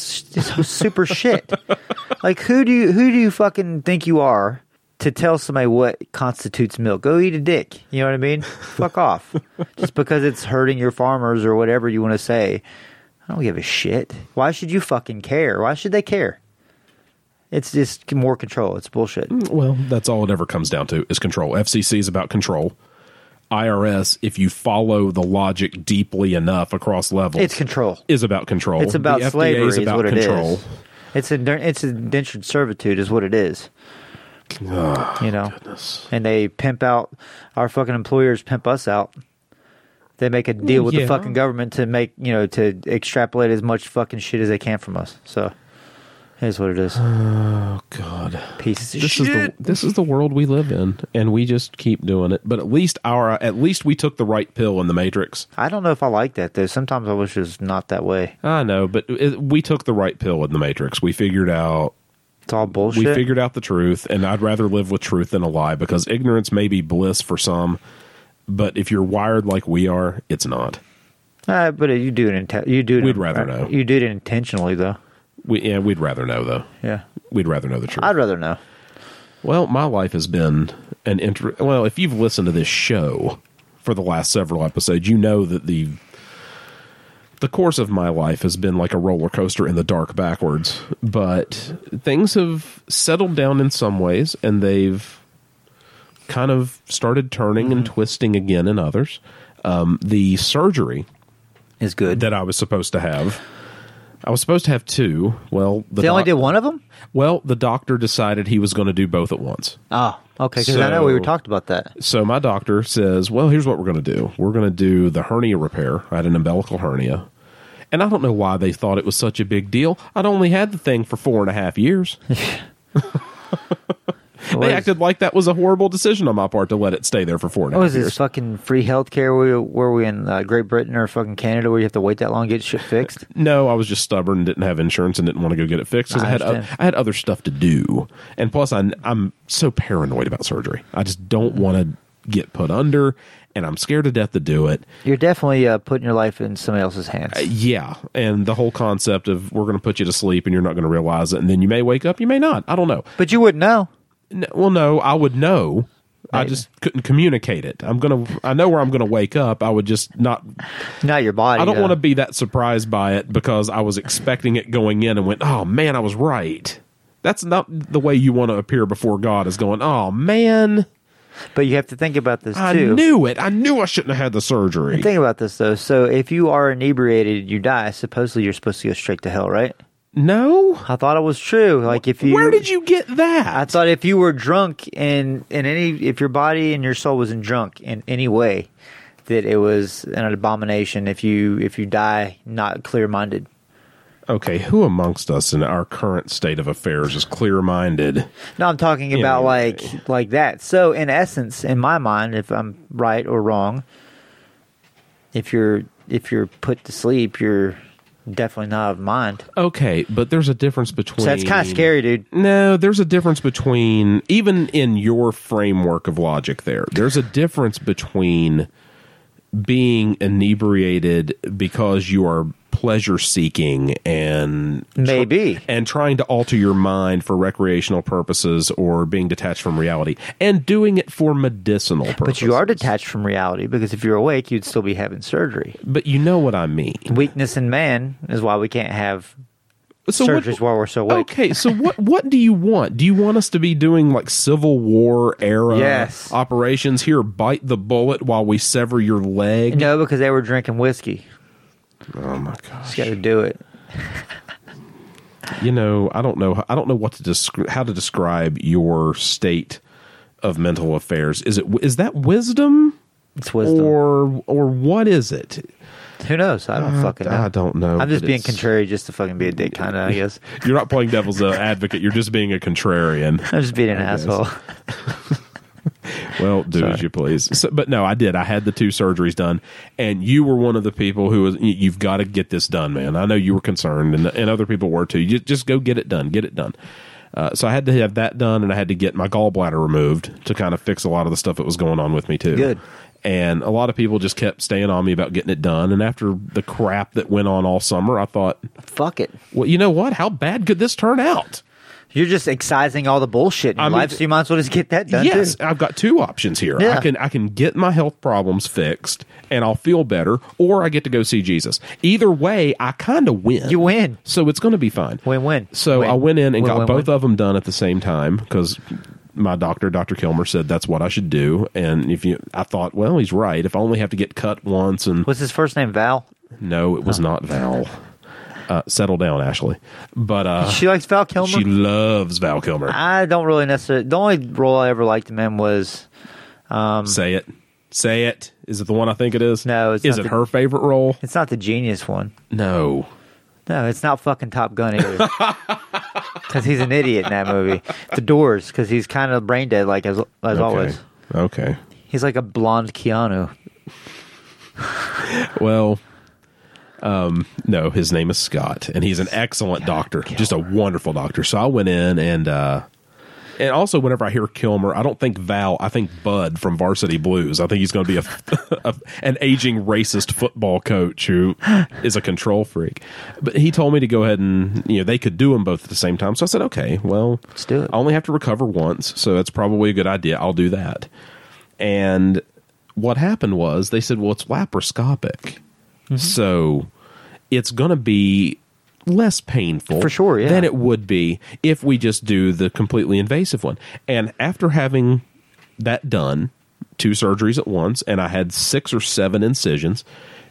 super shit. Like, who do you fucking think you are to tell somebody what constitutes milk? Go eat a dick. You know what I mean? Fuck off. Just because it's hurting your farmers or whatever you want to say. I don't give a shit. Why should you fucking care? Why should they care? It's just more control. It's bullshit. Well, that's all it ever comes down to is control. FCC is about control. IRS, if you follow the logic deeply enough across levels, it's control. Is about control. It's about slavery. Is about control. It's indentured servitude is what it is. Oh, you know, goodness. And they pimp out our fucking employers. Pimp us out. They make a deal with the fucking government to make, to extrapolate as much fucking shit as they can from us. So, here's what it is. Oh, God. Pieces of shit. This is the world we live in, and we just keep doing it. But at least we took the right pill in the Matrix. I don't know if I like that, though. Sometimes I wish it was not that way. I know, but we took the right pill in the Matrix. We figured out... It's all bullshit. We figured out the truth, and I'd rather live with truth than a lie, because ignorance may be bliss for some. But if you're wired like we are, it's not. But you do it. We'd rather know. You do it intentionally, though. We'd rather know, though. Yeah, we'd rather know the truth. I'd rather know. Well, my life has been well, if you've listened to this show for the last several episodes, you know that the course of my life has been like a roller coaster in the dark backwards. But things have settled down in some ways, and they've kind of started turning and twisting again in others. The surgery is good that I was supposed to have. I was supposed to have 2. Well, they only did one of them? Well, the doctor decided he was going to do both at once. Oh, okay. Because I know we were talked about that. So my doctor says, well, here's what we're going to do. We're going to do the hernia repair. I had an umbilical hernia. And I don't know why they thought it was such a big deal. I'd only had the thing for 4.5 years. They acted like that was a horrible decision on my part to let it stay there for 4.5 years. What is this, fucking free healthcare? Were we in Great Britain or fucking Canada where you have to wait that long to get shit fixed? No, I was just stubborn and didn't have insurance and didn't want to go get it fixed because I had other stuff to do. And plus, I'm so paranoid about surgery. I just don't want to get put under, and I'm scared to death to do it. You're definitely putting your life in somebody else's hands. Yeah, and the whole concept of we're going to put you to sleep and you're not going to realize it, and then you may wake up, you may not. I don't know. But you wouldn't know. No, well, no, I would know. Right. I just couldn't communicate it. I know where I'm gonna wake up. I would just not. Not your body. I don't want to be that surprised by it because I was expecting it going in and went, oh man, I was right. That's not the way you want to appear before God, is going, oh man. But you have to think about this, too. I knew it. I knew I shouldn't have had the surgery. And think about this, though. So if you are inebriated, you die. Supposedly, you're supposed to go straight to hell, right? No. I thought it was true. Like if you, where did you get that? I thought if you were drunk if your body and your soul wasn't drunk in any way, that it was an abomination if you die not clear-minded. Okay, who amongst us in our current state of affairs is clear-minded? No, I'm talking about like that. So, in essence, in my mind, if I'm right or wrong, if you're put to sleep, you're definitely not of mind. Okay, but there's a difference between... So that's kind of scary, dude. No, there's a difference between... Even in your framework of logic there's a difference between being inebriated because you are... pleasure seeking and maybe and trying to alter your mind for recreational purposes or being detached from reality and doing it for medicinal purposes. But you are detached from reality because if you're awake, you'd still be having surgery. But you know what I mean. Weakness in man is why we can't have surgeries while we're so awake. Okay, so what do you want? Do you want us to be doing like Civil War era operations here? Bite the bullet while we sever your leg? No, because they were drinking whiskey. Oh my gosh! Just got to do it. I don't know how to describe your state of mental affairs. Is that wisdom? It's wisdom, or what is it? Who knows? I don't fucking know. I don't know. I'm just being contrary just to fucking be a dick, kind of, I guess. You're not playing devil's advocate. You're just being a contrarian. I'm just being an asshole. Well, do as you please. So, but no, I did. I had the 2 surgeries done, and you were one of the people who was, you've got to get this done, man. I know you were concerned, and other people were too. You just go get it done. Get it done. So I had to have that done, and I had to get my gallbladder removed to kind of fix a lot of the stuff that was going on with me too. Good. And a lot of people just kept staying on me about getting it done. And after the crap that went on all summer, I thought, fuck it. Well, you know what? How bad could this turn out? You're just excising all the bullshit in your life, so you might as well just get that done. Yes, too. I've got 2 options here. Yeah. I can get my health problems fixed, and I'll feel better, or I get to go see Jesus. Either way, I kind of win. You win. So it's going to be fine. Win-win. So I went in and got both of them done at the same time, because my doctor, Dr. Kilmer, said that's what I should do. And I thought, well, he's right. If I only have to get cut once. And was his first name Val? No, it was not Val. Settle down, Ashley. But she likes Val Kilmer. She loves Val Kilmer. I don't really necessarily. The only role I ever liked him in was Say it. Is it the one I think it is? No. It's is not it her favorite role? It's not the genius one. No. No, it's not fucking Top Gun either. Because he's an idiot in that movie. The Doors, because he's kind of brain dead, like as always. Okay. He's like a blonde Keanu. Well. No, his name is Scott, and he's an excellent doctor, just a wonderful doctor. So I went in, and also whenever I hear Kilmer, I don't think Val, I think Bud from Varsity Blues. I think he's going to be an aging racist football coach who is a control freak. But he told me to go ahead and, they could do them both at the same time. So I said, okay, well, let's do it. I only have to recover once, so that's probably a good idea. I'll do that. And what happened was they said, well, it's laparoscopic. Mm-hmm. So it's going to be less painful for sure, than it would be if we just do the completely invasive one. And after having that done, 2 surgeries at once, and I had 6 or 7 incisions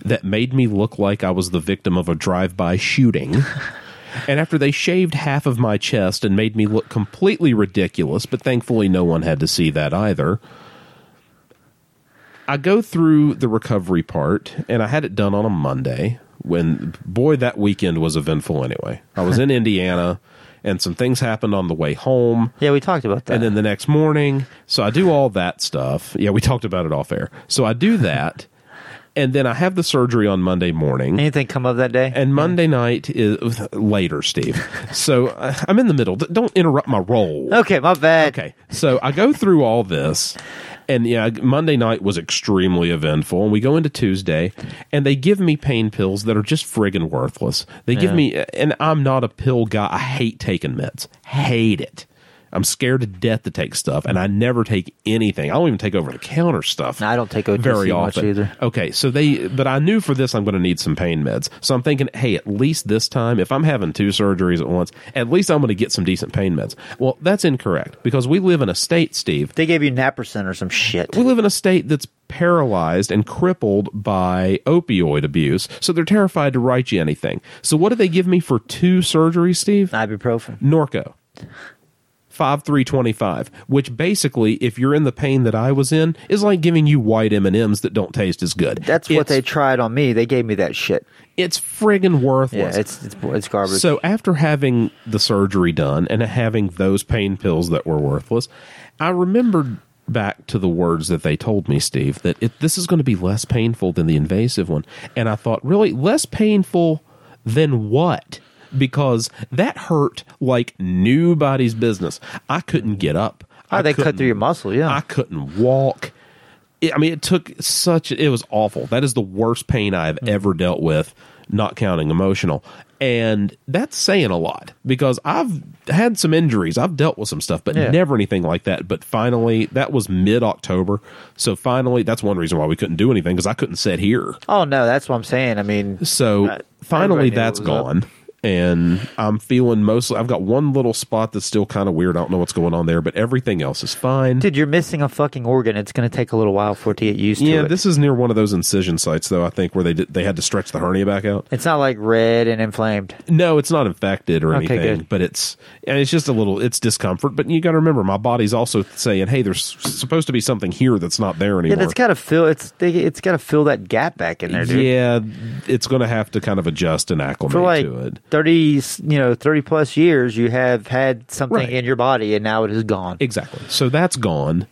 that made me look like I was the victim of a drive-by shooting. And after they shaved half of my chest and made me look completely ridiculous, but thankfully no one had to see that either. I go through the recovery part, and I had it done on a Monday that weekend was eventful anyway. I was in Indiana, and some things happened on the way home. Yeah, we talked about that. And then the next morning, so I do all that stuff. Yeah, we talked about it off air. So I do that, and then I have the surgery on Monday morning. Anything come up that day? And Monday night is later, Steve. So I'm in the middle. Don't interrupt my role. Okay, my bad. Okay, so I go through all this. And yeah, Monday night was extremely eventful. And we go into Tuesday, and they give me pain pills that are just friggin' worthless. They give me, and I'm not a pill guy. I hate taking meds. Hate it. I'm scared to death to take stuff, and I never take anything. I don't even take over-the-counter stuff. No, I don't take OTC very often. Much either. Okay, so but I knew for this I'm going to need some pain meds. So I'm thinking, hey, at least this time, if I'm having two surgeries at once, at least I'm going to get some decent pain meds. Well, that's incorrect, because we live in a state, Steve. They gave you Naprosyn or some shit. We live in a state that's paralyzed and crippled by opioid abuse, so they're terrified to write you anything. So what did they give me for two surgeries, Steve? Ibuprofen. Norco. 5-3-25, which basically, if you're in the pain that I was in, is like giving you white M&Ms that don't taste as good. That's what they tried on me. They gave me that shit. It's friggin' worthless. Yeah, it's garbage. So after having the surgery done and having those pain pills that were worthless, I remembered back to the words that they told me, Steve, that this is going to be less painful than the invasive one. And I thought, really, less painful than what? Because that hurt like nobody's business. I couldn't get up. Oh, they cut through your muscle, yeah. I couldn't walk. It took it was awful. That is the worst pain I've ever dealt with, not counting emotional. And that's saying a lot, because I've had some injuries. I've dealt with some stuff, but never anything like that. But finally, that was mid-October. So finally, that's one reason why we couldn't do anything, because I couldn't sit here. Oh, no, that's what I'm saying. So finally, that's gone. And I'm feeling mostly, I've got one little spot that's still kind of weird. I don't know what's going on there, but everything else is fine. Dude, you're missing a fucking organ. It's going to take a little while for it to get used to it. Yeah, this is near one of those incision sites, though, I think, where they had to stretch the hernia back out. It's not like red and inflamed. No, it's not infected or anything. Okay, good. But it's just a little, it's discomfort. But you got to remember, my body's also saying, hey, there's supposed to be something here that's not there anymore. Yeah, it's got to fill that gap back in there, dude. Yeah, it's going to have to kind of adjust and acclimate to it. 30 plus years, you have had something in your body, and now it is gone. Exactly. So that's gone,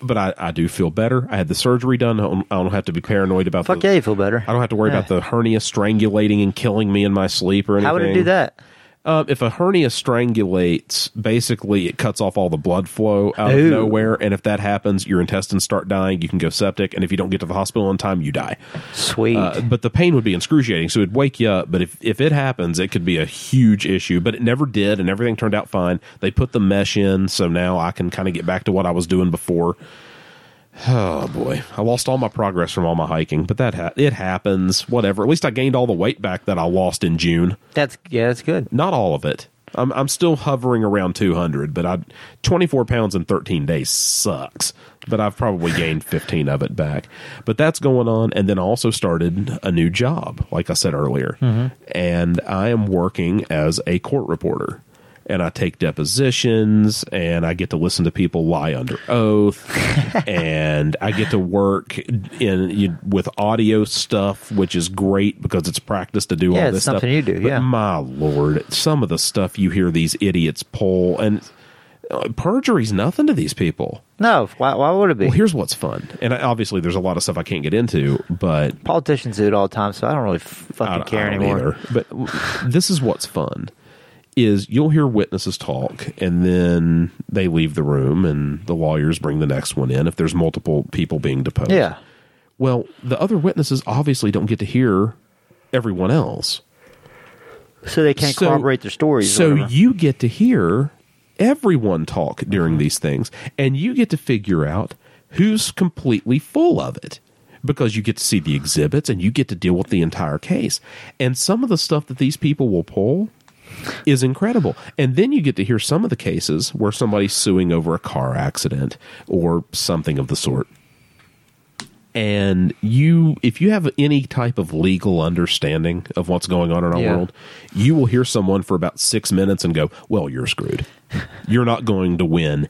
but I do feel better. I had the surgery done. I don't have to be paranoid about that. Fuck yeah, you feel better. I don't have to worry about the hernia strangulating and killing me in my sleep or anything. How would it do that? If a hernia strangulates, basically it cuts off all the blood flow out of nowhere, and if that happens, your intestines start dying, you can go septic, and if you don't get to the hospital on time, you die. Sweet. But the pain would be excruciating, so it'd wake you up, but if it happens, it could be a huge issue, but it never did, and everything turned out fine. They put the mesh in, so now I can kind of get back to what I was doing before. Oh, boy. I lost all my progress from all my hiking, but it happens. Whatever. At least I gained all the weight back that I lost in June. That's good. Not all of it. I'm still hovering around 200, but 24 pounds in 13 days sucks, but I've probably gained 15 of it back. But that's going on, and then I also started a new job, like I said earlier, and I am working as a court reporter. And I take depositions, and I get to listen to people lie under oath, and I get to work with audio stuff, which is great because it's practice to do all this stuff. Yeah, it's something you do, but my Lord, some of the stuff you hear these idiots pull, and perjury's nothing to these people. No, why would it be? Well, here's what's fun, and obviously there's a lot of stuff I can't get into, but... Politicians do it all the time, so I don't really fucking care anymore. Either. But this is what's fun. Is you'll hear witnesses talk, and then they leave the room, and the lawyers bring the next one in if there's multiple people being deposed. Yeah. Well, the other witnesses obviously don't get to hear everyone else. So they can't corroborate their stories. So you get to hear everyone talk during these things, and you get to figure out who's completely full of it. Because you get to see the exhibits, and you get to deal with the entire case. And some of the stuff that these people will pull... is incredible. And then you get to hear some of the cases where somebody's suing over a car accident or something of the sort. And if you have any type of legal understanding of what's going on in our world, you will hear someone for about 6 minutes and go, well, you're screwed. You're not going to win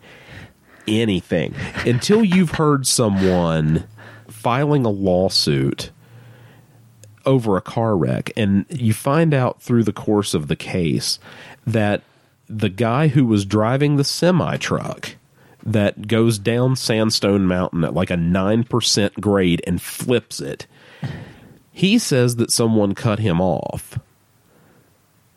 anything. Until you've heard someone filing a lawsuit over a car wreck, and you find out through the course of the case that the guy who was driving the semi-truck that goes down Sandstone Mountain at like a 9% grade and flips it, he says that someone cut him off.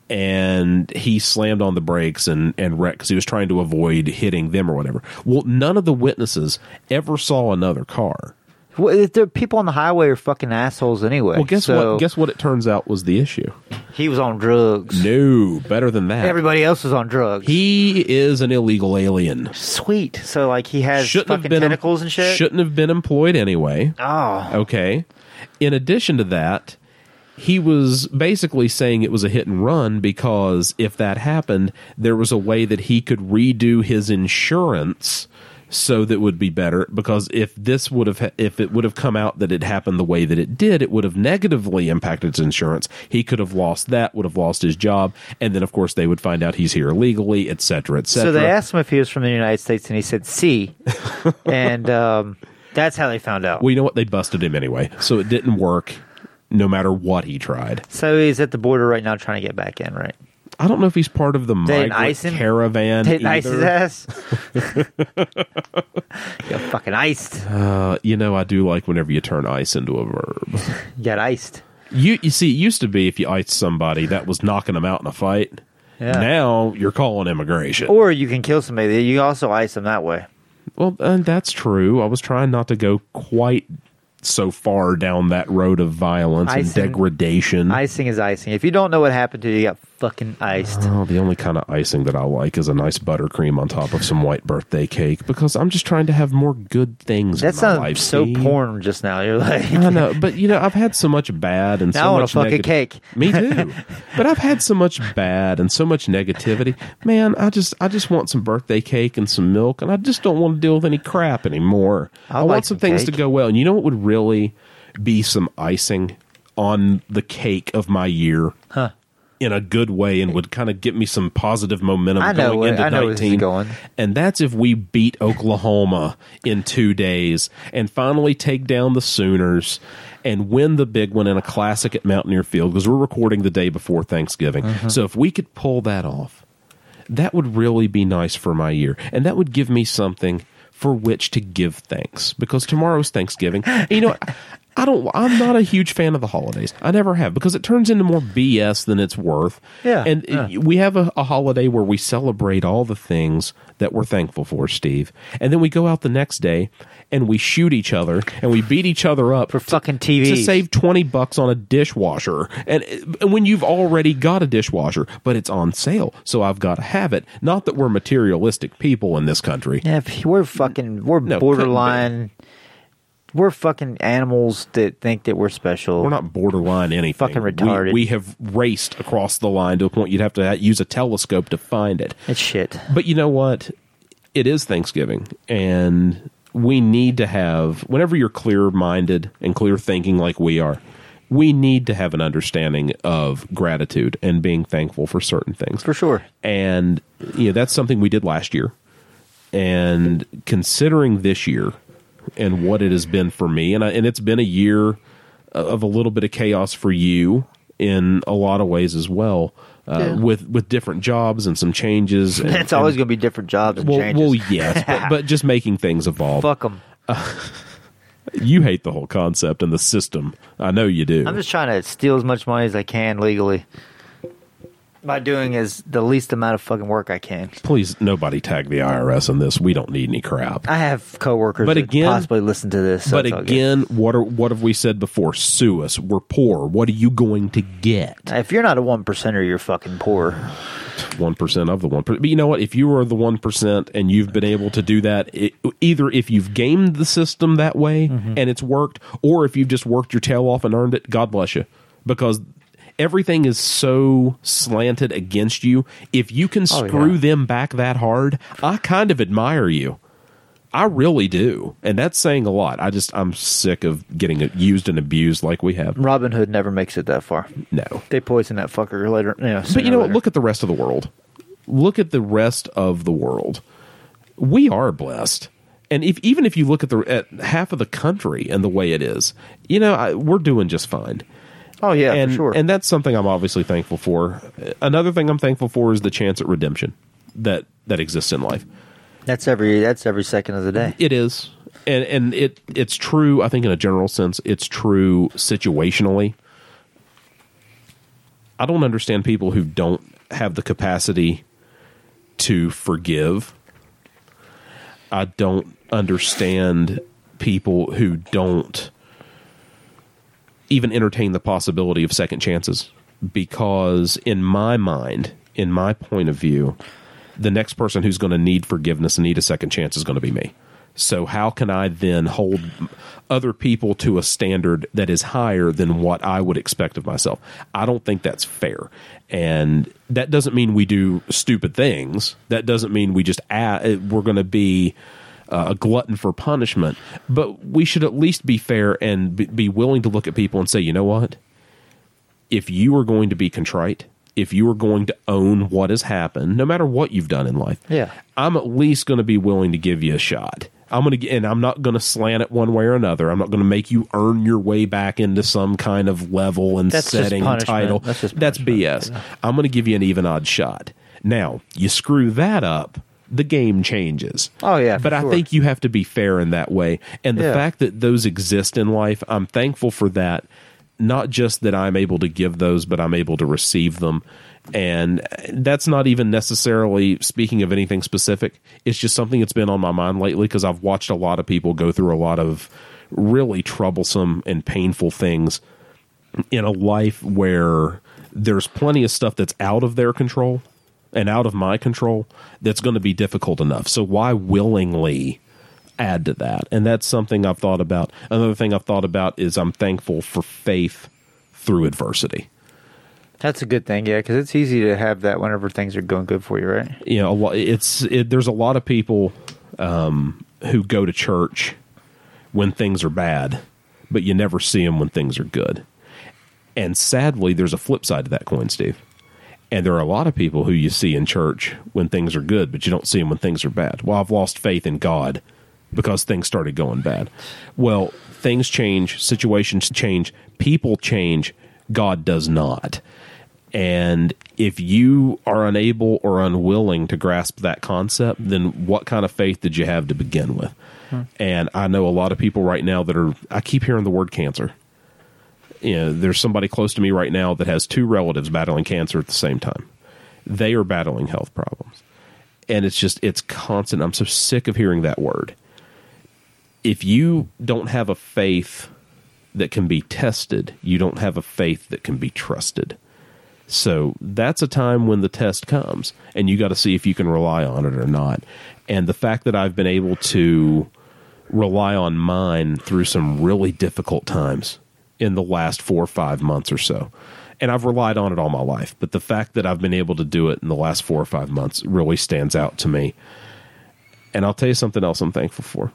And he slammed on the brakes and wrecked because he was trying to avoid hitting them or whatever. Well, none of the witnesses ever saw another car. Well, the people on the highway are fucking assholes anyway. Well, guess what? Guess what? It turns out was the issue. He was on drugs. No, better than that. Everybody else was on drugs. He is an illegal alien. Sweet. So, like, he has fucking tentacles and shit. Shouldn't have been employed anyway. Oh. Okay. In addition to that, he was basically saying it was a hit and run because if that happened, there was a way that he could redo his insurance. So that would be better because if it would have come out that it happened the way that it did, it would have negatively impacted his insurance. He could have lost that, would have lost his job, and then of course they would find out he's here illegally, et cetera, et cetera. So they asked him if he was from the United States, and he said C, and that's how they found out. Well, you know what? They busted him anyway, so it didn't work, no matter what he tried. So he's at the border right now, trying to get back in, right? I don't know if he's part of the migrant caravan. Didn't ice his ass. You're fucking iced. I do like whenever you turn ice into a verb. Get iced. You see, it used to be if you iced somebody, that was knocking them out in a fight. Yeah. Now you're calling immigration. Or you can kill somebody. You also ice them that way. Well, that's true. I was trying not to go quite so far down that road of violence and degradation. Icing is icing. If you don't know what happened to you, you got fucking iced. Oh, the only kind of icing that I like is a nice buttercream on top of some white birthday cake because I'm just trying to have more good things in my life. That sounds so porn just now. You're like... I know, but I've had so much bad and so much... Now I want a fucking cake. Me too. But I've had so much bad and so much negativity. Man, I just want some birthday cake and some milk, and I just don't want to deal with any crap anymore. I want some things to go well. And you know what would really be some icing on the cake of my year? Huh. In a good way, and would kind of get me some positive momentum going into 19. And that's if we beat Oklahoma in 2 days and finally take down the Sooners and win the big one in a classic at Mountaineer Field, because we're recording the day before Thanksgiving. Mm-hmm. So if we could pull that off, that would really be nice for my year. And that would give me something for which to give thanks, because tomorrow's Thanksgiving. You know what? I'm not a huge fan of the holidays. I never have, because it turns into more BS than it's worth. Yeah. And we have a holiday where we celebrate all the things that we're thankful for, Steve. And then we go out the next day and we shoot each other and we beat each other up for fucking TV to save $20 on a dishwasher. And when you've already got a dishwasher, but it's on sale, so I've got to have it. Not that we're materialistic people in this country. Yeah, borderline. We're fucking animals that think that we're special. We're not borderline anything. Fucking retarded. We have raced across the line to a point you'd have to use a telescope to find it. It's shit. But you know what? It is Thanksgiving, and we need to have, whenever you're clear-minded and clear-thinking like we are, we need to have an understanding of gratitude and being thankful for certain things. For sure. And that's something we did last year. And considering this year, and what it has been for me, and it's been a year of a little bit of chaos for you in a lot of ways as well, with different jobs and some changes. And, it's always going to be different jobs and changes. Well, yes, but just making things evolve. Fuck them. You hate the whole concept and the system. I know you do. I'm just trying to steal as much money as I can legally by doing as the least amount of fucking work I can. Please, nobody tag the IRS on this. We don't need any crap. I have coworkers that possibly listen to this. So what have we said before? Sue us. We're poor. What are you going to get? If you're not a 1%er, you're fucking poor. 1% of the 1%. But you know what? If you are the 1% and you've been able to do that, either if you've gamed the system that way and it's worked, or if you've just worked your tail off and earned it, God bless you. Because everything is so slanted against you. If you can screw them back that hard, I kind of admire you. I really do. And that's saying a lot. I'm sick of getting used and abused like we have. Robin Hood never makes it that far. No. They poison that fucker later. But you know what? Look at the rest of the world. We are blessed. And even if you look at half of the country and the way it is, we're doing just fine. Oh, yeah, and, for sure. And that's something I'm obviously thankful for. Another thing I'm thankful for is the chance at redemption that exists in life. That's every second of the day. It is. And it's true, I think, in a general sense. It's true situationally. I don't understand people who don't have the capacity to forgive. I don't understand people who don't even entertain the possibility of second chances, because in my mind, in my point of view, the next person who's going to need forgiveness and need a second chance is going to be me. So how can I then hold other people to a standard that is higher than what I would expect of myself? I don't think that's fair. And that doesn't mean we do stupid things. That doesn't mean we just we're going to be a glutton for punishment. But we should at least be fair and be willing to look at people and say, you know what? If you are going to be contrite, if you are going to own what has happened, no matter what you've done in life, I'm at least going to be willing to give you a shot. I'm not going to slant it one way or another. I'm not going to make you earn your way back into some kind of level and that's setting and title. That's BS. Yeah. I'm going to give you an even odd shot. Now, you screw that up, the game changes. Oh, yeah. But I think you have to be fair in that way. And the fact that those exist in life, I'm thankful for that. Not just that I'm able to give those, but I'm able to receive them. And that's not even necessarily speaking of anything specific. It's just something that's been on my mind lately because I've watched a lot of people go through a lot of really troublesome and painful things in a life where there's plenty of stuff that's out of their control and out of my control that's going to be difficult enough. So why willingly add to that? And that's something I've thought about. Another thing I've thought about is I'm thankful for faith through adversity. That's a good thing, yeah, because it's easy to have that whenever things are going good for you, right? You know, there's a lot of people who go to church when things are bad, but you never see them when things are good. And sadly, there's a flip side to that coin, Steve. And there are a lot of people who you see in church when things are good, but you don't see them when things are bad. Well, I've lost faith in God because things started going bad. Well, things change, situations change, people change, God does not. And if you are unable or unwilling to grasp that concept, then what kind of faith did you have to begin with? Hmm. And I know a lot of people right now I keep hearing the word cancer. You know, there's somebody close to me right now that has two relatives battling cancer at the same time. They are battling health problems. And it's constant. I'm so sick of hearing that word. If you don't have a faith that can be tested, you don't have a faith that can be trusted. So that's a time when the test comes, and you got to see if you can rely on it or not. And the fact that I've been able to rely on mine through some really difficult times in the last 4 or 5 months or so, and I've relied on it all my life, but the fact that I've been able to do it in the last 4 or 5 months really stands out to me. And I'll tell you something else I'm thankful for.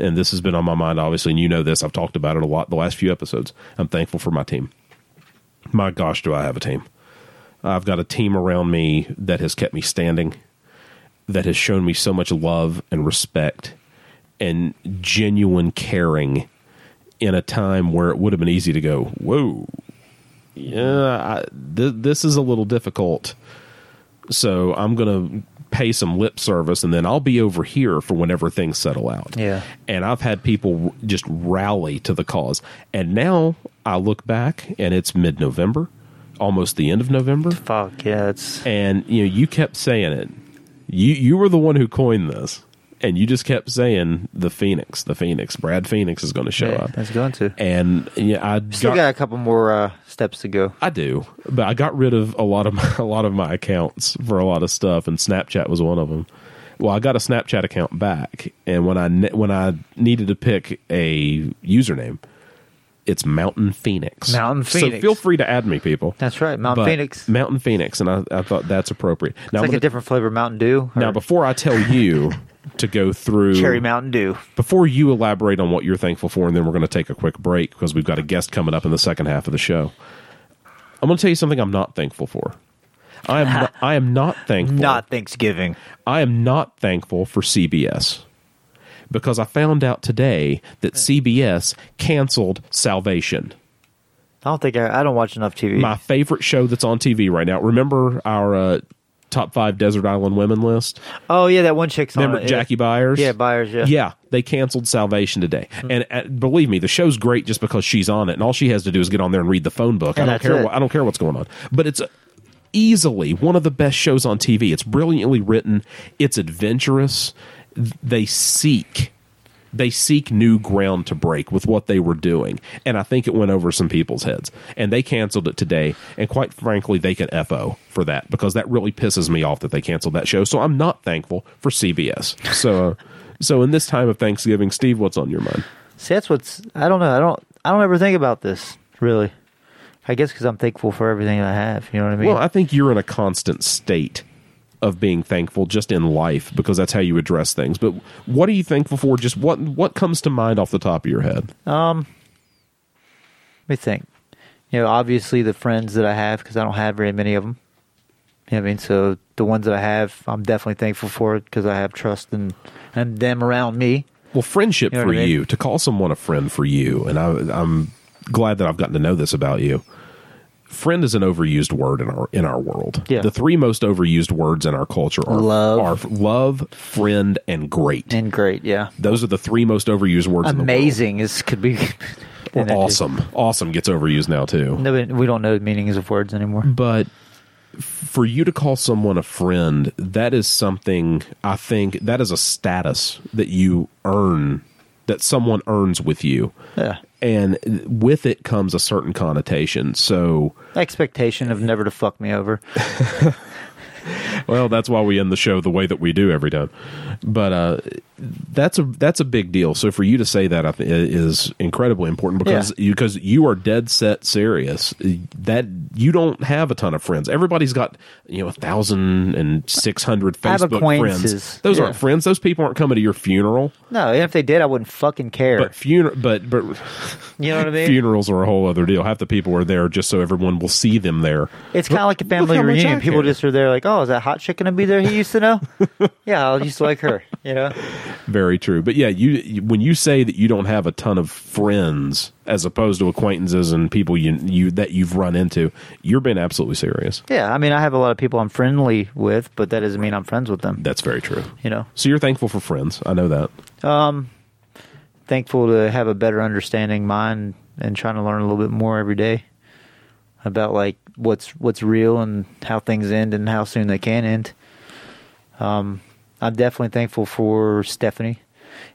And this has been on my mind, obviously, and you know this. I've talked about it a lot the last few episodes. I'm thankful for my team. My gosh, do I have a team. I've got a team around me that has kept me standing, that has shown me so much love and respect and genuine caring in a time where it would have been easy to go, whoa, yeah, this is a little difficult, so I'm going to pay some lip service, and then I'll be over here for whenever things settle out. Yeah. And I've had people just rally to the cause. And now I look back, and it's mid-November, almost the end of November. Fuck, yeah. And, you know, you kept saying it. You were the one who coined this, and you just kept saying the Phoenix. Brad Phoenix is going to show up. That's going to. And, yeah, I still got a couple more steps to go. I do, but I got rid of a lot of my accounts for a lot of stuff, and Snapchat was one of them. Well, I got a Snapchat account back, and when I needed to pick a username, it's Mountain Phoenix. Mountain Phoenix. So feel free to add me, people. That's right, Mountain Phoenix. Mountain Phoenix, and I thought that's appropriate. Now, it's like a different flavor of Mountain Dew. Now, before I tell you to go through Cherry Mountain Dew, before you elaborate on what you're thankful for, and then we're going to take a quick break because we've got a guest coming up in the second half of the show, I'm going to tell you something I'm not thankful for. I am not thankful. Not Thanksgiving. I am not thankful for CBS, because I found out today that CBS canceled Salvation. I don't think I don't watch enough TV. My favorite show that's on TV right now. Remember our top 5 Desert Island women list? Oh, yeah, that one chick's on it. Remember Jackie Byers? Yeah, Byers, yeah. Yeah, they canceled Salvation today. Mm-hmm. And believe me, the show's great just because she's on it, and all she has to do is get on there and read the phone book. And I don't care what's going on. But it's easily one of the best shows on TV. It's brilliantly written. It's adventurous. They seek new ground to break with what they were doing. And I think it went over some people's heads. And they canceled it today. And quite frankly, they can F.O. for that, because that really pisses me off that they canceled that show. So I'm not thankful for CBS. So in this time of Thanksgiving, Steve, what's on your mind? See, that's what's... I don't know. I don't ever think about this, really. I guess because I'm thankful for everything I have. You know what I mean? Well, I think you're in a constant state of being thankful just in life, because that's how you address things. But what are you thankful for? Just what comes to mind off the top of your head? Let me think. You know, obviously the friends that I have, because I don't have very many of them. You know what I mean? So the ones that I have, I'm definitely thankful for it, because I have trust in them around me. Well, friendship, you know, for you, to call someone a friend for you, and I'm glad that I've gotten to know this about you. Friend is an overused word in our world. Yeah. The three most overused words in our culture are love, friend, and great. And great, yeah. Those are the three most overused words. Amazing in the world. Or awesome. Awesome gets overused now too. No, we don't know the meanings of words anymore. But for you to call someone a friend, that is something, I think, that is a status that you earn, that someone earns with you. Yeah. And with it comes a certain connotation. So expectation of never to fuck me over. Well, that's why we end the show the way that we do every time. But that's a big deal. So for you to say that, I think, is incredibly important, because you are dead set serious. That you don't have a ton of friends. Everybody's got 1,600 Facebook friends. Those aren't friends. Those people aren't coming to your funeral. No, and if they did, I wouldn't fucking care. But but you know what I mean. Funerals are a whole other deal. Half the people are there just so everyone will see them there. It's kind of like a family reunion. People just are there like, oh, is that hot chick going to be there he used to know? Yeah, I used to like her, you know? Very true. But yeah, you when you say that you don't have a ton of friends as opposed to acquaintances and people you that you've run into, you're being absolutely serious. Yeah, I mean, I have a lot of people I'm friendly with, but that doesn't mean I'm friends with them. That's very true. You know? So you're thankful for friends. I know that. Thankful to have a better understanding mind and trying to learn a little bit more every day about like what's real and how things end and how soon they can end. I'm definitely thankful for Stephanie,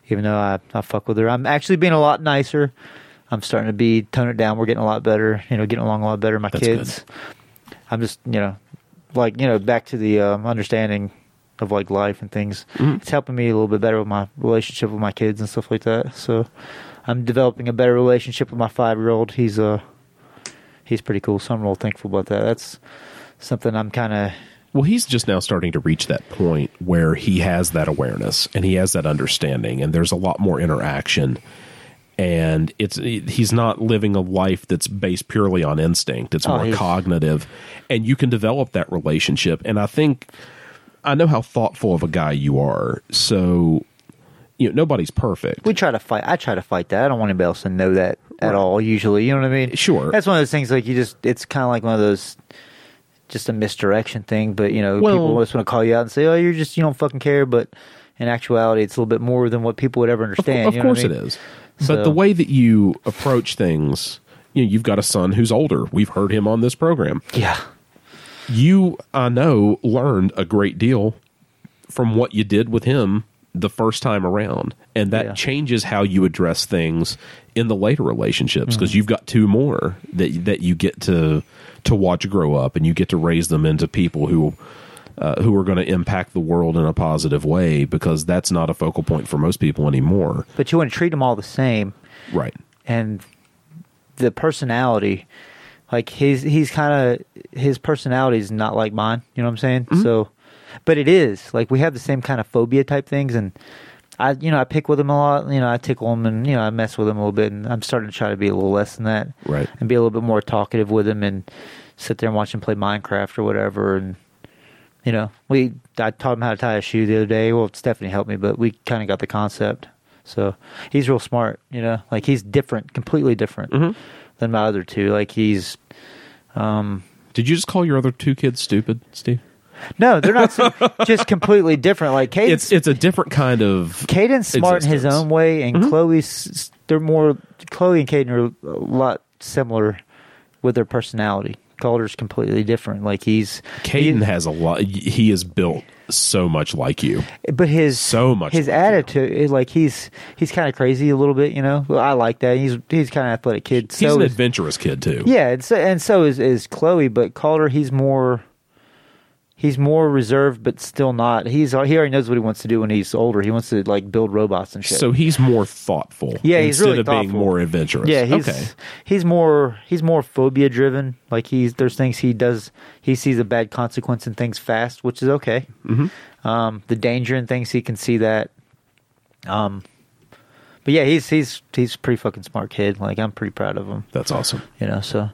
even though I fuck with her. I'm actually being a lot nicer. I'm starting to tone it down. We're getting a lot better, getting along a lot better. My kids. Good. I'm just, back to the understanding of like life and things. Mm-hmm. It's helping me a little bit better with my relationship with my kids and stuff like that. So I'm developing a better relationship with my 5-year-old. He's pretty cool, so I'm real thankful about that. That's something I'm kind of... Well, he's just now starting to reach that point where he has that awareness and he has that understanding, and there's a lot more interaction. And he's not living a life that's based purely on instinct. It's more cognitive. And you can develop that relationship. And I think... I know how thoughtful of a guy you are, so... nobody's perfect. I try to fight that. I don't want anybody else to know that at all, usually. You know what I mean? Sure. That's one of those things, like, it's kind of like one of those, just a misdirection thing, but, people just want to call you out and say, oh, you're just, you don't fucking care, but in actuality, it's a little bit more than what people would ever understand. Of course it is. So, but the way that you approach things, you've got a son who's older. We've heard him on this program. Yeah. You, I know, learned a great deal from what you did with him the first time around, and that changes how you address things in the later relationships, because you've got two more that you get to watch grow up, and you get to raise them into people who are going to impact the world in a positive way, because that's not a focal point for most people anymore. But you want to treat them all the same, right? And the personality, like he's kind of, his personality is not like mine. You know what I'm saying? Mm-hmm. So. But it is, like, we have the same kind of phobia type things, and I pick with them a lot, I tickle them, and, I mess with them a little bit, and I'm starting to try to be a little less than that. Right. And be a little bit more talkative with them, and sit there and watch them play Minecraft or whatever, and, I taught him how to tie a shoe the other day. Well, Stephanie helped me, but we kind of got the concept. So, he's real smart, like, he's different, completely different. Mm-hmm. than my other two. Like, he's... Did you just call your other two kids stupid, Steve? No, they're not just completely different. Like, Caden, it's a different kind of. Caden's smart existence. In his own way, and mm-hmm. Chloe and Caden are a lot similar with their personality. Calder's completely different. Like, Caden has a lot. He is built so much like you, but his attitude is like he's kind of crazy a little bit. You know, I like that. He's kind of an athletic kid. He's an adventurous kid too. Yeah, and so is Chloe. But Calder, he's more reserved, but still not. He already knows what he wants to do when he's older. He wants to like build robots and shit. So he's more thoughtful. Yeah, he's really thoughtful. Instead of being more adventurous. Yeah, he's more phobia driven. Like there's things he does. He sees a bad consequence in things fast, which is okay. Mm-hmm. The danger in things, he can see that. But yeah, he's a pretty fucking smart kid. Like, I'm pretty proud of him. That's awesome. You know, so,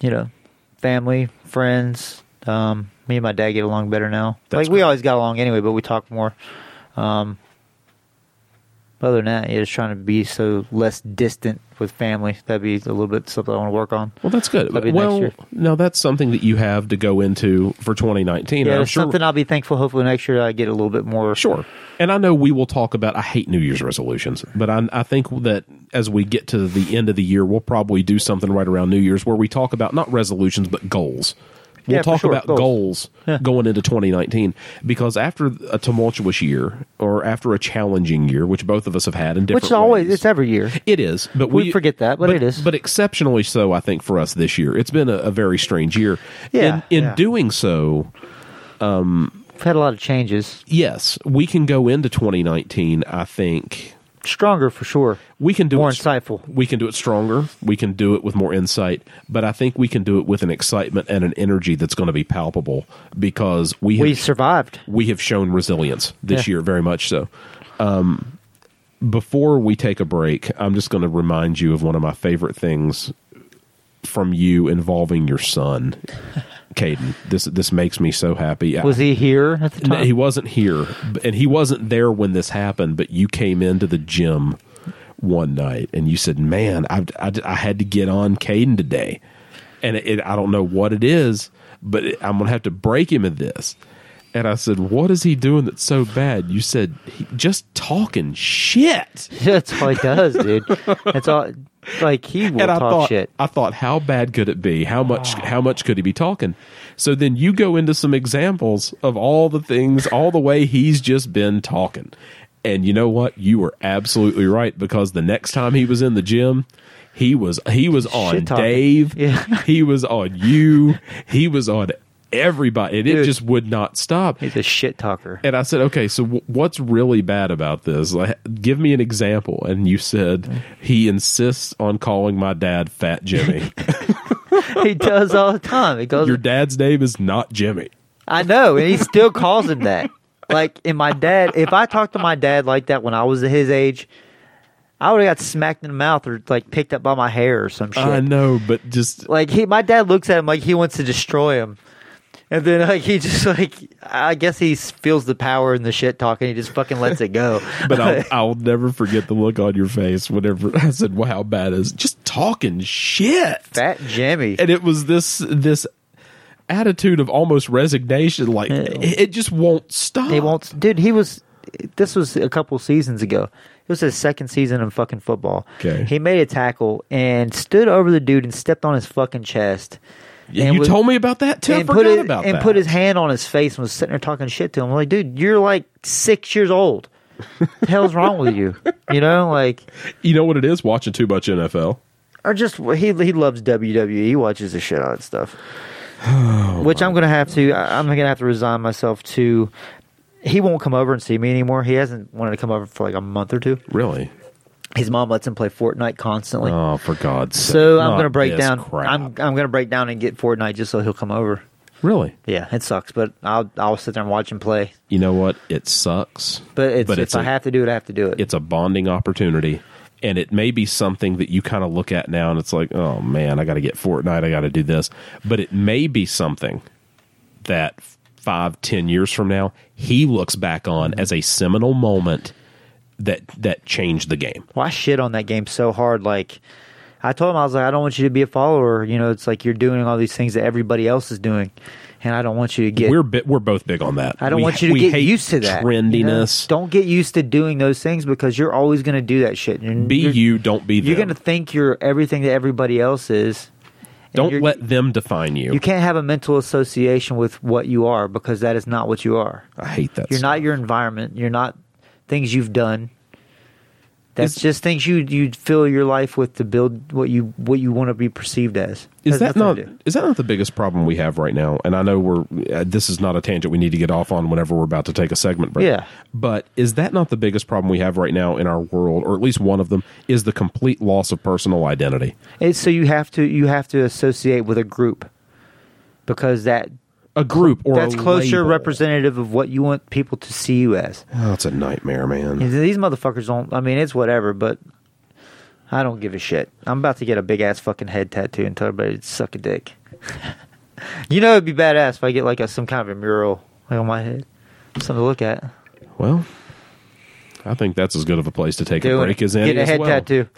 you know, family, friends. Me and my dad get along better now. That's like, we always got along anyway, but we talk more. Other than that, yeah, just trying to be so less distant with family. That'd be a little bit something I want to work on. Well, that's good. Well, next year. No, that's something that you have to go into for 2019. Yeah, it's something I'll be thankful. Hopefully next year I get a little bit more. Sure. And I know we will talk about, I hate New Year's resolutions, but I think that as we get to the end of the year, we'll probably do something right around New Year's where we talk about not resolutions, but goals. We'll talk about goals going into 2019, because after a tumultuous year, or after a challenging year, which both of us have had in different ways. Which it's every year. It is. But we forget that, but it is. But exceptionally so, I think, for us this year. It's been a very strange year. Yeah. In doing so... we've had a lot of changes. Yes. We can go into 2019, I think... Stronger, for sure. We can do more insightful. We can do it stronger. We can do it with more insight. But I think we can do it with an excitement and an energy that's going to be palpable, because we survived. We have shown resilience this year, very much so. Before we take a break, I'm just going to remind you of one of my favorite things from you involving your son. Caden, this makes me so happy. Was he here at the time? No, he wasn't here, and he wasn't there when this happened, but you came into the gym one night, and you said, man, I had to get on Caden today, and I don't know what it is, but I'm going to have to break him of this. And I said, what is he doing that's so bad? You said, just talking shit. That's all he does, dude. That's all... Like, he will talk shit. I thought, how bad could it be? How much could he be talking? So then you go into some examples of all the things, all the way he's just been talking. And you know what? You were absolutely right, because the next time he was in the gym, he was on Dave. Yeah. He was on you. He was on everybody. And it just would not stop. He's a shit talker. And I said, okay, so what's really bad about this? Like, give me an example. And you said, he insists on calling my dad Fat Jimmy. He does all the time. He goes, your dad's name is not Jimmy. I know, and he still calls him that. Like, and my dad, if I talked to my dad like that when I was his age, I would have got smacked in the mouth, or like picked up by my hair or some shit. I know, but just... Like, my dad looks at him like he wants to destroy him. And then, like, he just, like, I guess he feels the power in the shit talk, and he just fucking lets it go. But I'll never forget the look on your face whenever I said, well, how bad is just talking shit? Fat Jimmy. And it was this attitude of almost resignation. Like, it just won't stop. It won't. Dude, this was a couple seasons ago. It was his second season in fucking football. Okay. He made a tackle and stood over the dude and stepped on his fucking chest. Yeah, you told me about that too. I forgot about that. And put his hand on his face and was sitting there talking shit to him. I'm like, dude, you're like 6 years old. What the hell's wrong with you? You know, like, you know what it is? Watching too much NFL. Or just he loves WWE. He watches the shit out of stuff. Oh, which I'm gonna have to resign myself to. He won't come over and see me anymore. He hasn't wanted to come over for like a month or two. Really? His mom lets him play Fortnite constantly. Oh, for God's sake. So I'm going to break down. Crap. I'm going to break down and get Fortnite just so he'll come over. Really? Yeah, it sucks, but I'll sit there and watch him play. You know what? It sucks. But if I have to do it, I have to do it. It's a bonding opportunity, and it may be something that you kind of look at now and it's like, "Oh man, I got to get Fortnite, I got to do this." But it may be something that 5-10 years from now, he looks back on as a seminal moment that changed the game. Well, I shit on that game so hard. Like, I told him, I was like, I don't want you to be a follower. You know, it's like you're doing all these things that everybody else is doing, and I don't want you to get... We're both big on that. I don't want you to get used to that. Trendiness. You know? Don't get used to doing those things because you're always going to do that shit. Don't be them. You're going to think you're everything that everybody else is. Don't let them define you. You can't have a mental association with what you are because that is not what you are. I hate that. You're not your environment. You're not things you've done. That's just things you fill your life with to build what you want to be perceived as. Is that not the biggest problem we have right now? And I know this is not a tangent we need to get off on whenever we're about to take a segment break. Yeah. But is that not the biggest problem we have right now in our world, or at least one of them, is the complete loss of personal identity? And so you have to associate with a group because that. A group or that's a closer label. Representative of what you want people to see you as. Oh, it's a nightmare, man. And these motherfuckers don't. I mean, it's whatever, but I don't give a shit. I'm about to get a big ass fucking head tattoo and tell everybody to suck a dick. You know, it'd be badass if I get like some kind of a mural like, on my head, something to look at. Well, I think that's as good of a place to take a break as any. Get a head tattoo.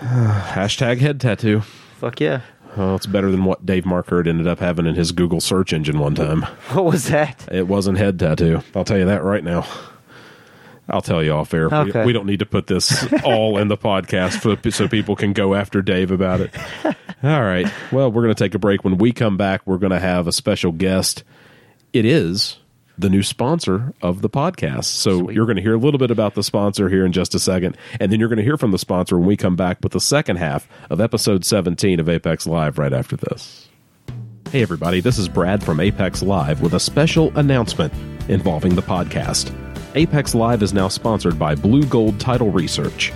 #head tattoo. Fuck yeah. Oh, it's better than what Dave Marquardt ended up having in his Google search engine one time. What was that? It wasn't head tattoo. I'll tell you that right now. I'll tell you off air. Okay. We don't need to put this all in the podcast so people can go after Dave about it. All right. Well, we're going to take a break. When we come back, we're going to have a special guest. It is the new sponsor of the podcast. So Sweet. You're going to hear a little bit about the sponsor here in just a second, and then you're going to hear from the sponsor when we come back with the second half of episode 17 of Apex Live right after this. Hey everybody, this is Brad from Apex Live with a special announcement involving the podcast. Apex Live is now sponsored by Blue Gold Title Research.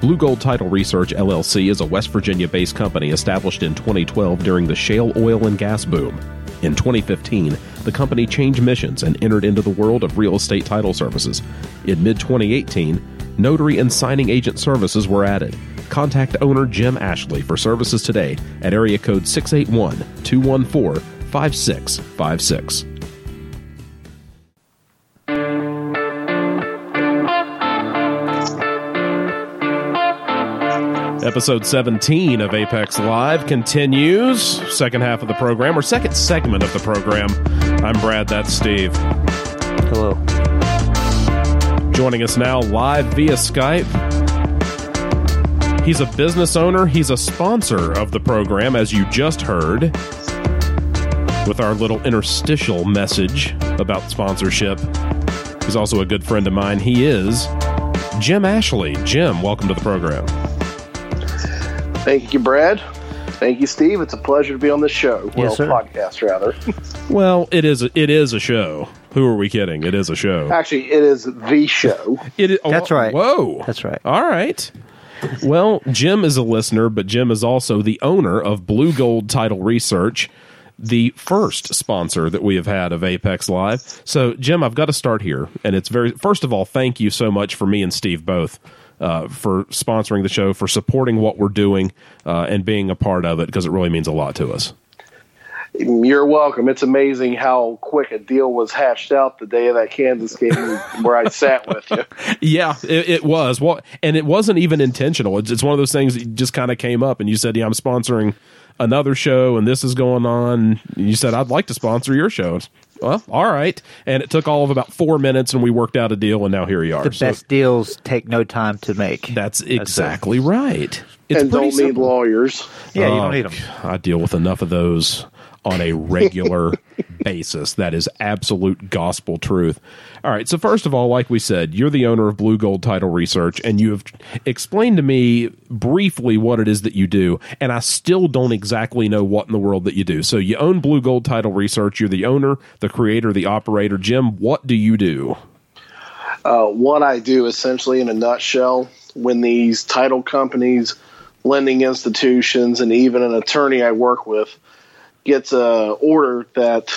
Blue Gold Title Research, LLC, is a West Virginia-based company established in 2012 during the shale oil and gas boom. In 2015, the company changed missions and entered into the world of real estate title services. In mid-2018, notary and signing agent services were added. Contact owner Jim Ashley for services today at area code 681-214-5656. Episode 17 of Apex Live continues. Second half of the program, or second segment of the program. I'm Brad, that's Steve. Hello. Joining us now live via Skype. He's a business owner. He's a sponsor of the program, as you just heard, with our little interstitial message about sponsorship. He's also a good friend of mine. He is Jim Ashley. Jim, welcome to the program. Thank you, Brad. Thank you, Steve. It's a pleasure to be on this show. Yes, well, podcast, rather. Well, it is a show. Who are we kidding? It is a show. Actually, it is the show. That's right. Whoa. That's right. All right. Well, Jim is a listener, but Jim is also the owner of Blue Gold Title Research, the first sponsor that we have had of Apex Live. So, Jim, I've got to start here. And it's first of all, thank you so much for me and Steve both. For sponsoring the show, for supporting what we're doing, and being a part of it, because it really means a lot to us. You're welcome. It's amazing how quick a deal was hashed out the day of that Kansas game where I sat with you. Yeah, it was. Well, and it wasn't even intentional. It's one of those things that just kind of came up, and you said, yeah, I'm sponsoring another show, and this is going on. And you said, I'd like to sponsor your shows. Well, all right. And it took all of about 4 minutes, and we worked out a deal, and now here you are. The best deals take no time to make. That's exactly right. It's and don't simple. Need lawyers. Yeah, you don't need them. I deal with enough of those on a regular basis. That is absolute gospel truth. All right. So first of all, like we said, you're the owner of Blue Gold Title Research, and you have explained to me briefly what it is that you do, and I still don't exactly know what in the world that you do. So you own Blue Gold Title Research. You're the owner, the creator, the operator. Jim, what do you do? What I do, essentially, in a nutshell, when these title companies, lending institutions, and even an attorney I work with gets a order that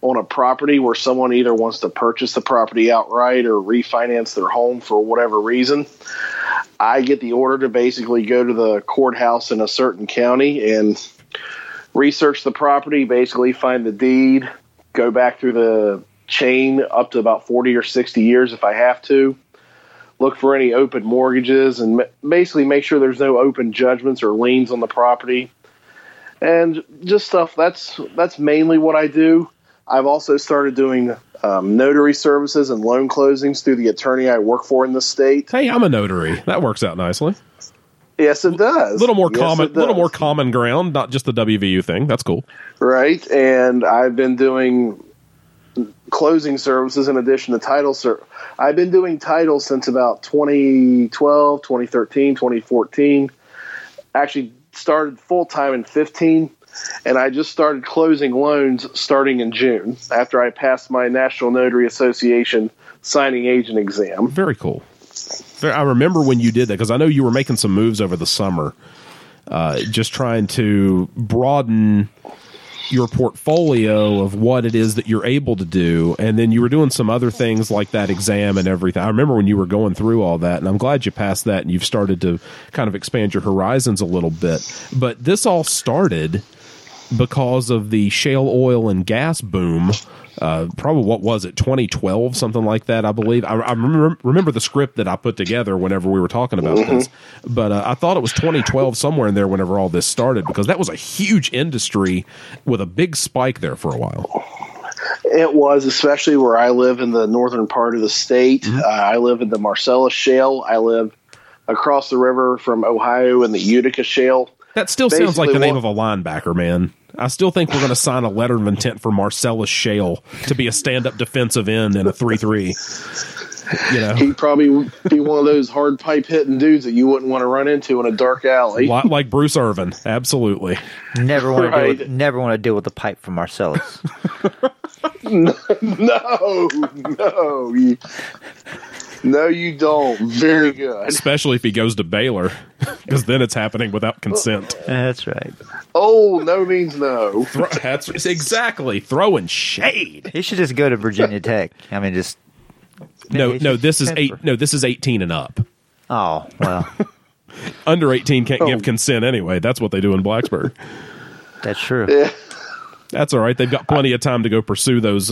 on a property where someone either wants to purchase the property outright or refinance their home for whatever reason, I get the order to basically go to the courthouse in a certain county and research the property, basically find the deed, go back through the chain up to about 40 or 60 years if I have to, look for any open mortgages, and basically make sure there's no open judgments or liens on the property, and just stuff. That's mainly what I do. I've also started doing notary services and loan closings through the attorney I work for in the state. Hey, I'm a notary. That works out nicely. Yes, it does. A little more common ground, not just the WVU thing. That's cool. Right, and I've been doing closing services in addition to title I've been doing title since about 2012, 2013, 2014. Actually started full-time in 15, and I just started closing loans starting in June after I passed my National Notary Association signing agent exam. Very cool. I remember when you did that, because I know you were making some moves over the summer, just trying to broaden your portfolio of what it is that you're able to do, and then you were doing some other things like that exam and everything. I remember when you were going through all that, and I'm glad you passed that and you've started to kind of expand your horizons a little bit. But this all started because of the shale oil and gas boom. Probably, what was it, 2012, something like that, I believe. I remember the script that I put together whenever we were talking about this. But I thought it was 2012 somewhere in there whenever all this started, because that was a huge industry with a big spike there for a while. It was, especially where I live in the northern part of the state. I live in the Marcellus Shale. I live across the river from Ohio in the Utica Shale. That still sounds like the name of a linebacker, man. I still think we're going to sign a letter of intent for Marcellus Shale to be a stand-up defensive end in a 3-3. You know, he'd probably be one of those hard pipe hitting dudes that you wouldn't want to run into in a dark alley. A lot like Bruce Irvin, absolutely. Never want to deal with the pipe from Marcellus. No, you don't. Very good. Especially if he goes to Baylor, because then it's happening without consent. That's right. Oh, no means no. That's exactly. Throwing shade. He should just go to Virginia Tech. I mean, just this is 18 and up. Oh, well. Under 18 can't give consent anyway. That's what they do in Blacksburg. That's true. Yeah. That's all right. They've got plenty of time to go pursue those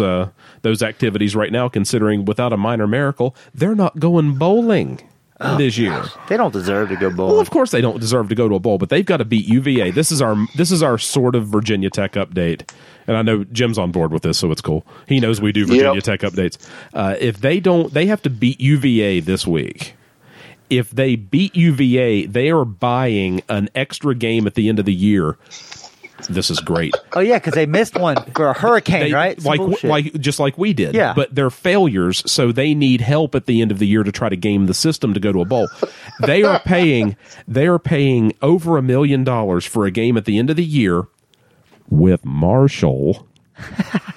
activities right now, considering without a minor miracle, they're not going bowling this year. Gosh. They don't deserve to go bowling. Well, of course they don't deserve to go to a bowl, but they've got to beat UVA. This is our sort of Virginia Tech update. And I know Jim's on board with this, so it's cool. He knows we do Virginia Tech updates. If they don't, they have to beat UVA this week. If they beat UVA, they are buying an extra game at the end of the year. This is great. Oh, yeah, because they missed one for a hurricane, right? Just like we did. Yeah. But they're failures, so they need help at the end of the year to try to game the system to go to a bowl. They are paying over $1 million for a game at the end of the year with Marshall.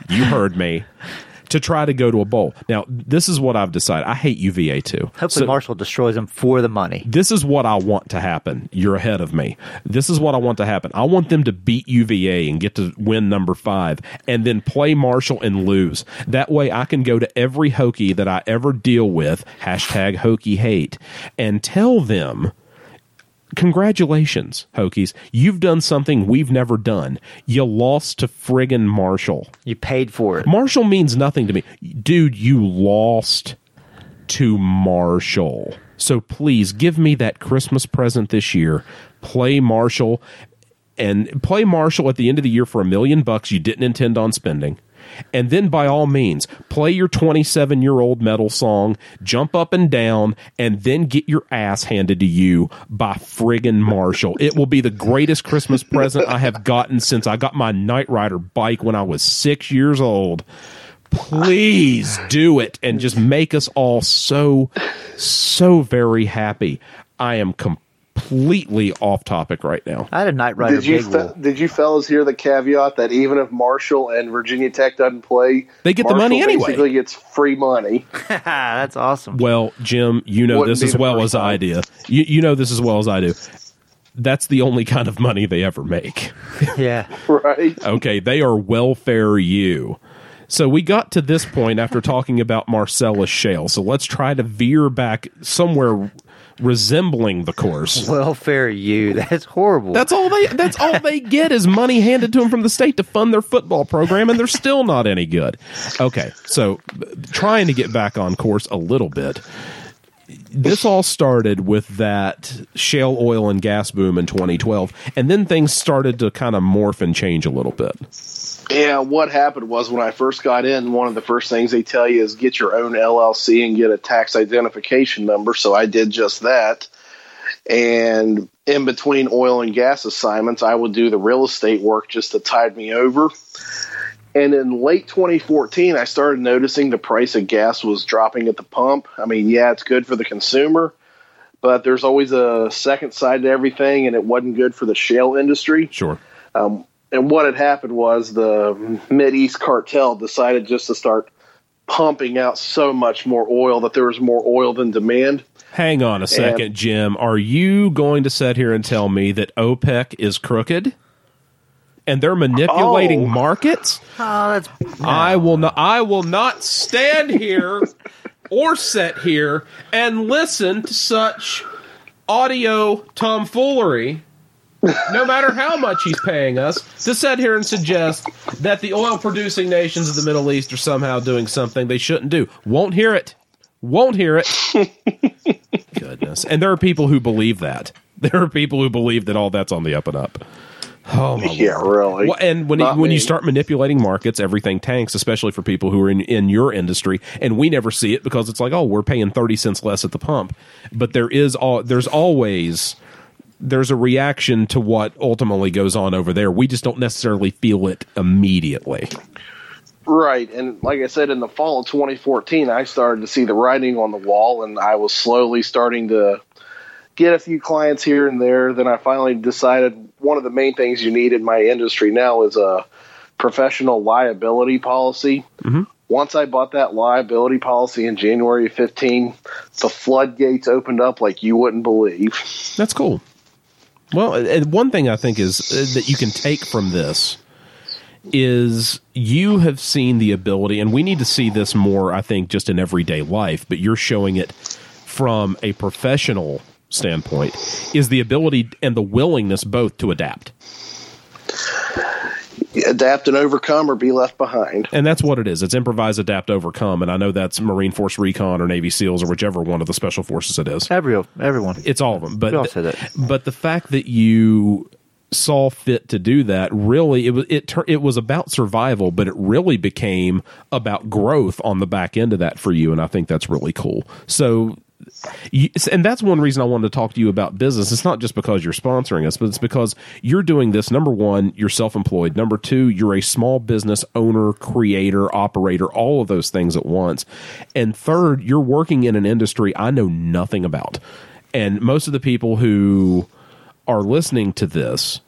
You heard me. To try to go to a bowl. Now, this is what I've decided. I hate UVA too. Hopefully Marshall destroys them for the money. This is what I want to happen. You're ahead of me. This is what I want to happen. I want them to beat UVA and get to win number 5 and then play Marshall and lose. That way I can go to every Hokie that I ever deal with, #HokieHate, and tell them, congratulations, Hokies. You've done something we've never done. You lost to friggin' Marshall. You paid for it. Marshall means nothing to me. Dude, you lost to Marshall. So please give me that Christmas present this year. Play Marshall, and play Marshall at the end of the year for $1 million you didn't intend on spending. And then, by all means, play your 27-year-old metal song, jump up and down, and then get your ass handed to you by friggin' Marshall. It will be the greatest Christmas present I have gotten since I got my Knight Rider bike when I was 6 years old. Please do it and just make us all so, so very happy. I am completely off topic right now. I had a Knight Rider. Did you fellas hear the caveat that even if Marshall and Virginia Tech doesn't play, they get Marshall the money anyway? Basically gets free money. That's awesome. Well, Jim, you know this as well as I do. You know this as well as I do. That's the only kind of money they ever make. Yeah. Right. Okay, they are welfare you. So we got to this point after talking about Marcellus Shale. So let's try to veer back somewhere resembling the course. Welfare you. That's horrible. That's all they get is money handed to them from the state to fund their football program, and they're still not any good. Okay, so trying to get back on course a little bit. this all started with that shale oil and gas boom in 2012, and then things started to kind of morph and change a little bit. Yeah, what happened was when I first got in, one of the first things they tell you is get your own LLC and get a tax identification number, so I did just that. And in between oil and gas assignments, I would do the real estate work just to tide me over. And in late 2014, I started noticing the price of gas was dropping at the pump. I mean, yeah, it's good for the consumer, but there's always a second side to everything, and it wasn't good for the shale industry. Sure. And what had happened was the Mideast cartel decided just to start pumping out so much more oil that there was more oil than demand. Hang on a second, and, Jim. Are you going to sit here and tell me that OPEC is crooked? And they're manipulating markets. Oh, that's, no. I will not stand here or sit here and listen to such audio tomfoolery. No matter how much he's paying us, to sit here and suggest that the oil-producing nations of the Middle East are somehow doing something they shouldn't do. Won't hear it. Won't hear it. Goodness. And there are people who believe that. There are people who believe that all that's on the up and up. Oh my yeah, Lord. Really. Well, and when you start manipulating markets, everything tanks, especially for people who are in your industry. And we never see it because it's like, oh, we're paying 30 cents less at the pump. But there's always a reaction to what ultimately goes on over there. We just don't necessarily feel it immediately. Right, and like I said, in the fall of 2014, I started to see the writing on the wall, and I was slowly starting to get a few clients here and there. Then I finally decided one of the main things you need in my industry now is a professional liability policy. Mm-hmm. Once I bought that liability policy in January of 2015, the floodgates opened up like you wouldn't believe. That's cool. Well, and one thing I think is that you can take from this is you have seen the ability, and we need to see this more, I think, just in everyday life, but you're showing it from a professional standpoint, is the ability and the willingness both to adapt. Adapt and overcome or be left behind. And that's what it is. It's improvise, adapt, overcome. And I know that's Marine Force Recon or Navy SEALs or whichever one of the special forces it is. Everyone. It's all of them. But, we all said that. But the fact that you saw fit to do that, really it was about survival, but it really became about growth on the back end of that for you, and I think that's really cool. So, and that's one reason I wanted to talk to you about business. It's not just because you're sponsoring us, but it's because you're doing this. Number one, you're self-employed. Number two, you're a small business owner, creator, operator, all of those things at once. And third, you're working in an industry I know nothing about. And most of the people who are listening to this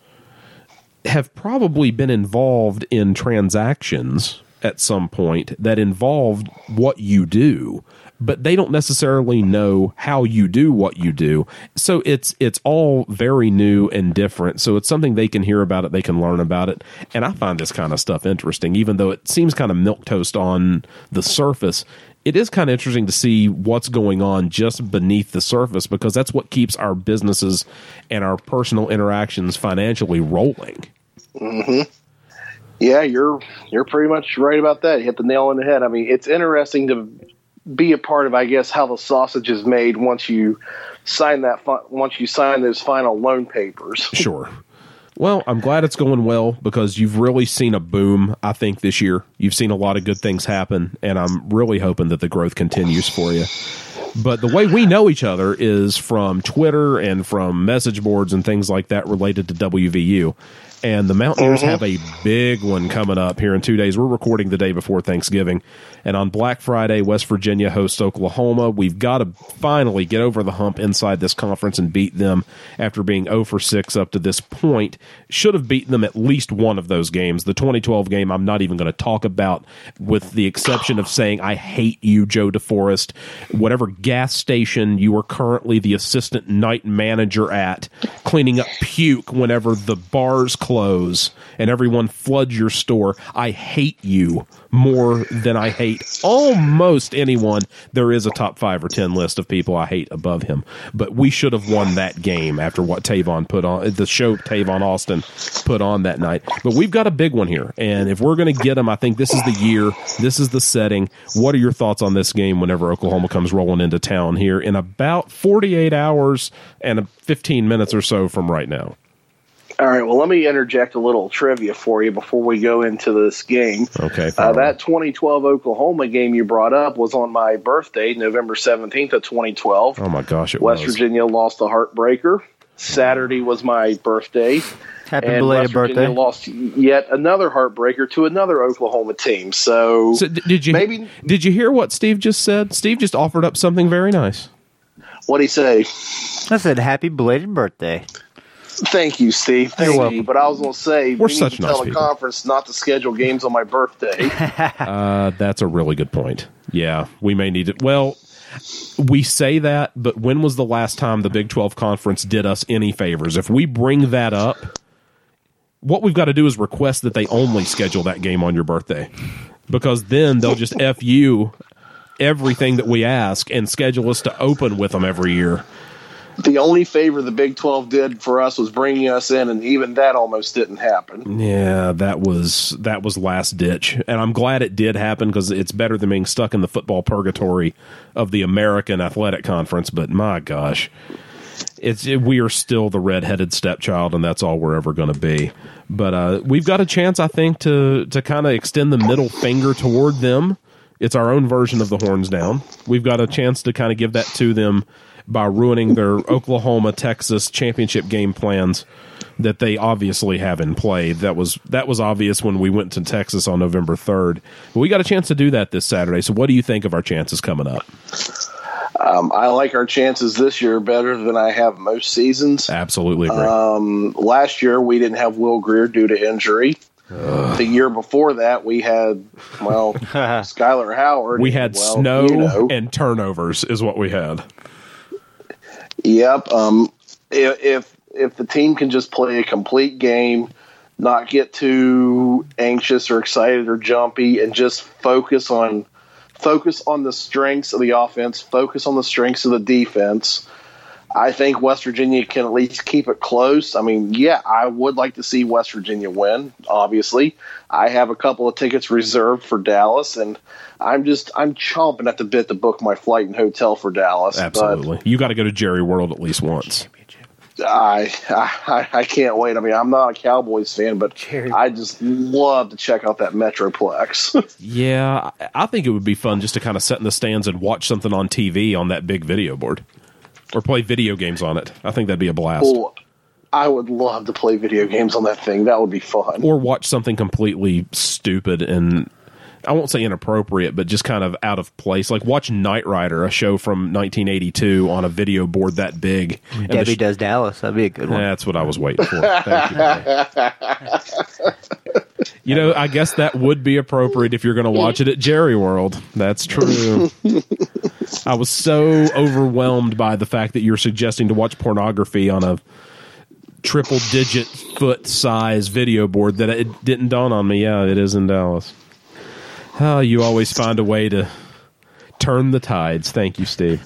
have probably been involved in transactions at some point that involved what you do, but they don't necessarily know how you do what you do. So it's all very new and different. So it's something they can hear about it, they can learn about it. And I find this kind of stuff interesting, even though it seems kind of milquetoast on the surface. It is kind of interesting to see what's going on just beneath the surface, because that's what keeps our businesses and our personal interactions financially rolling. Mm-hmm. Yeah, you're pretty much right about that. You hit the nail on the head. I mean, it's interesting to be a part of, I guess, how the sausage is made once you sign those final loan papers. Sure. Well, I'm glad it's going well because you've really seen a boom, I think, this year. You've seen a lot of good things happen, and I'm really hoping that the growth continues for you. But the way we know each other is from Twitter and from message boards and things like that related to WVU. And the Mountaineers have a big one coming up here in 2 days. We're recording the day before Thanksgiving. And on Black Friday, West Virginia hosts Oklahoma. We've got to finally get over the hump inside this conference and beat them after being 0-6 up to this point. Should have beaten them at least one of those games. The 2012 game I'm not even going to talk about, with the exception of saying, I hate you, Joe DeForest. Whatever gas station you are currently the assistant night manager at, cleaning up puke whenever the bars close. close and everyone floods your store, I hate you more than I hate almost anyone. There is a top 5 or 10 list of people I hate above him, but we should have won that game after what Tavon put on, the show Tavon Austin put on that night. But we've got a big one here, and if we're going to get him, I think this is the year, this is the setting. What are your thoughts on this game whenever Oklahoma comes rolling into town here in about 48 hours and 15 minutes or so from right now? All right, well, let me interject a little trivia for you before we go into this game. Okay. That 2012 Oklahoma game you brought up was on my birthday, November 17th of 2012. Oh, my gosh, it was. West Virginia lost the Heartbreaker. Saturday was my birthday. Happy belated birthday. And West Virginia lost yet another Heartbreaker to another Oklahoma team. So did you hear what Steve just said? Steve just offered up something very nice. What'd he say? I said, happy belated birthday. Thank you, Steve. You're welcome. But I was going to say, we need to tell a conference not to schedule games on my birthday. That's a really good point. Yeah, we may need it. Well, we say that, but when was the last time the Big 12 Conference did us any favors? If we bring that up, what we've got to do is request that they only schedule that game on your birthday, because then they'll just F you everything that we ask and schedule us to open with them every year. The only favor the Big 12 did for us was bringing us in, and even that almost didn't happen. Yeah, that was last ditch, and I'm glad it did happen because it's better than being stuck in the football purgatory of the American Athletic Conference. But my gosh, we are still the redheaded stepchild, and that's all we're ever going to be. But we've got a chance, I think, to kind of extend the middle finger toward them. It's our own version of the horns down. We've got a chance to kind of give that to them by ruining their Oklahoma-Texas championship game plans that they obviously have in play. That was obvious when we went to Texas on November 3rd. But we got a chance to do that this Saturday. So what do you think of our chances coming up? I like our chances this year better than I have most seasons. Absolutely agree. Last year, we didn't have Will Greer due to injury. The year before that, we had, Skylar Howard. We had snow and turnovers is what we had. Yep. If the team can just play a complete game, not get too anxious or excited or jumpy, and just focus on the strengths of the offense, focus on the strengths of the defense, I think West Virginia can at least keep it close. I mean, yeah, I would like to see West Virginia win, obviously. I have a couple of tickets reserved for Dallas, and I'm chomping at the bit to book my flight and hotel for Dallas. Absolutely. But you got to go to Jerry World at least once. I can't wait. I mean, I'm not a Cowboys fan, but I just love to check out that Metroplex. Yeah, I think it would be fun just to kind of sit in the stands and watch something on TV on that big video board. Or play video games on it. I think that'd be a blast. Well, I would love to play video games on that thing. That would be fun. Or watch something completely stupid and, I won't say inappropriate, but just kind of out of place. Like watch Knight Rider, a show from 1982 on a video board that big. And Debbie Does Dallas. That'd be a good one. That's what I was waiting for. Thank you, man. You know, I guess that would be appropriate if you're going to watch it at Jerry World. That's true. I was so overwhelmed by the fact that you're suggesting to watch pornography on a triple-digit foot-size video board that it didn't dawn on me. Yeah, it is in Dallas. Oh, you always find a way to turn the tides. Thank you, Steve.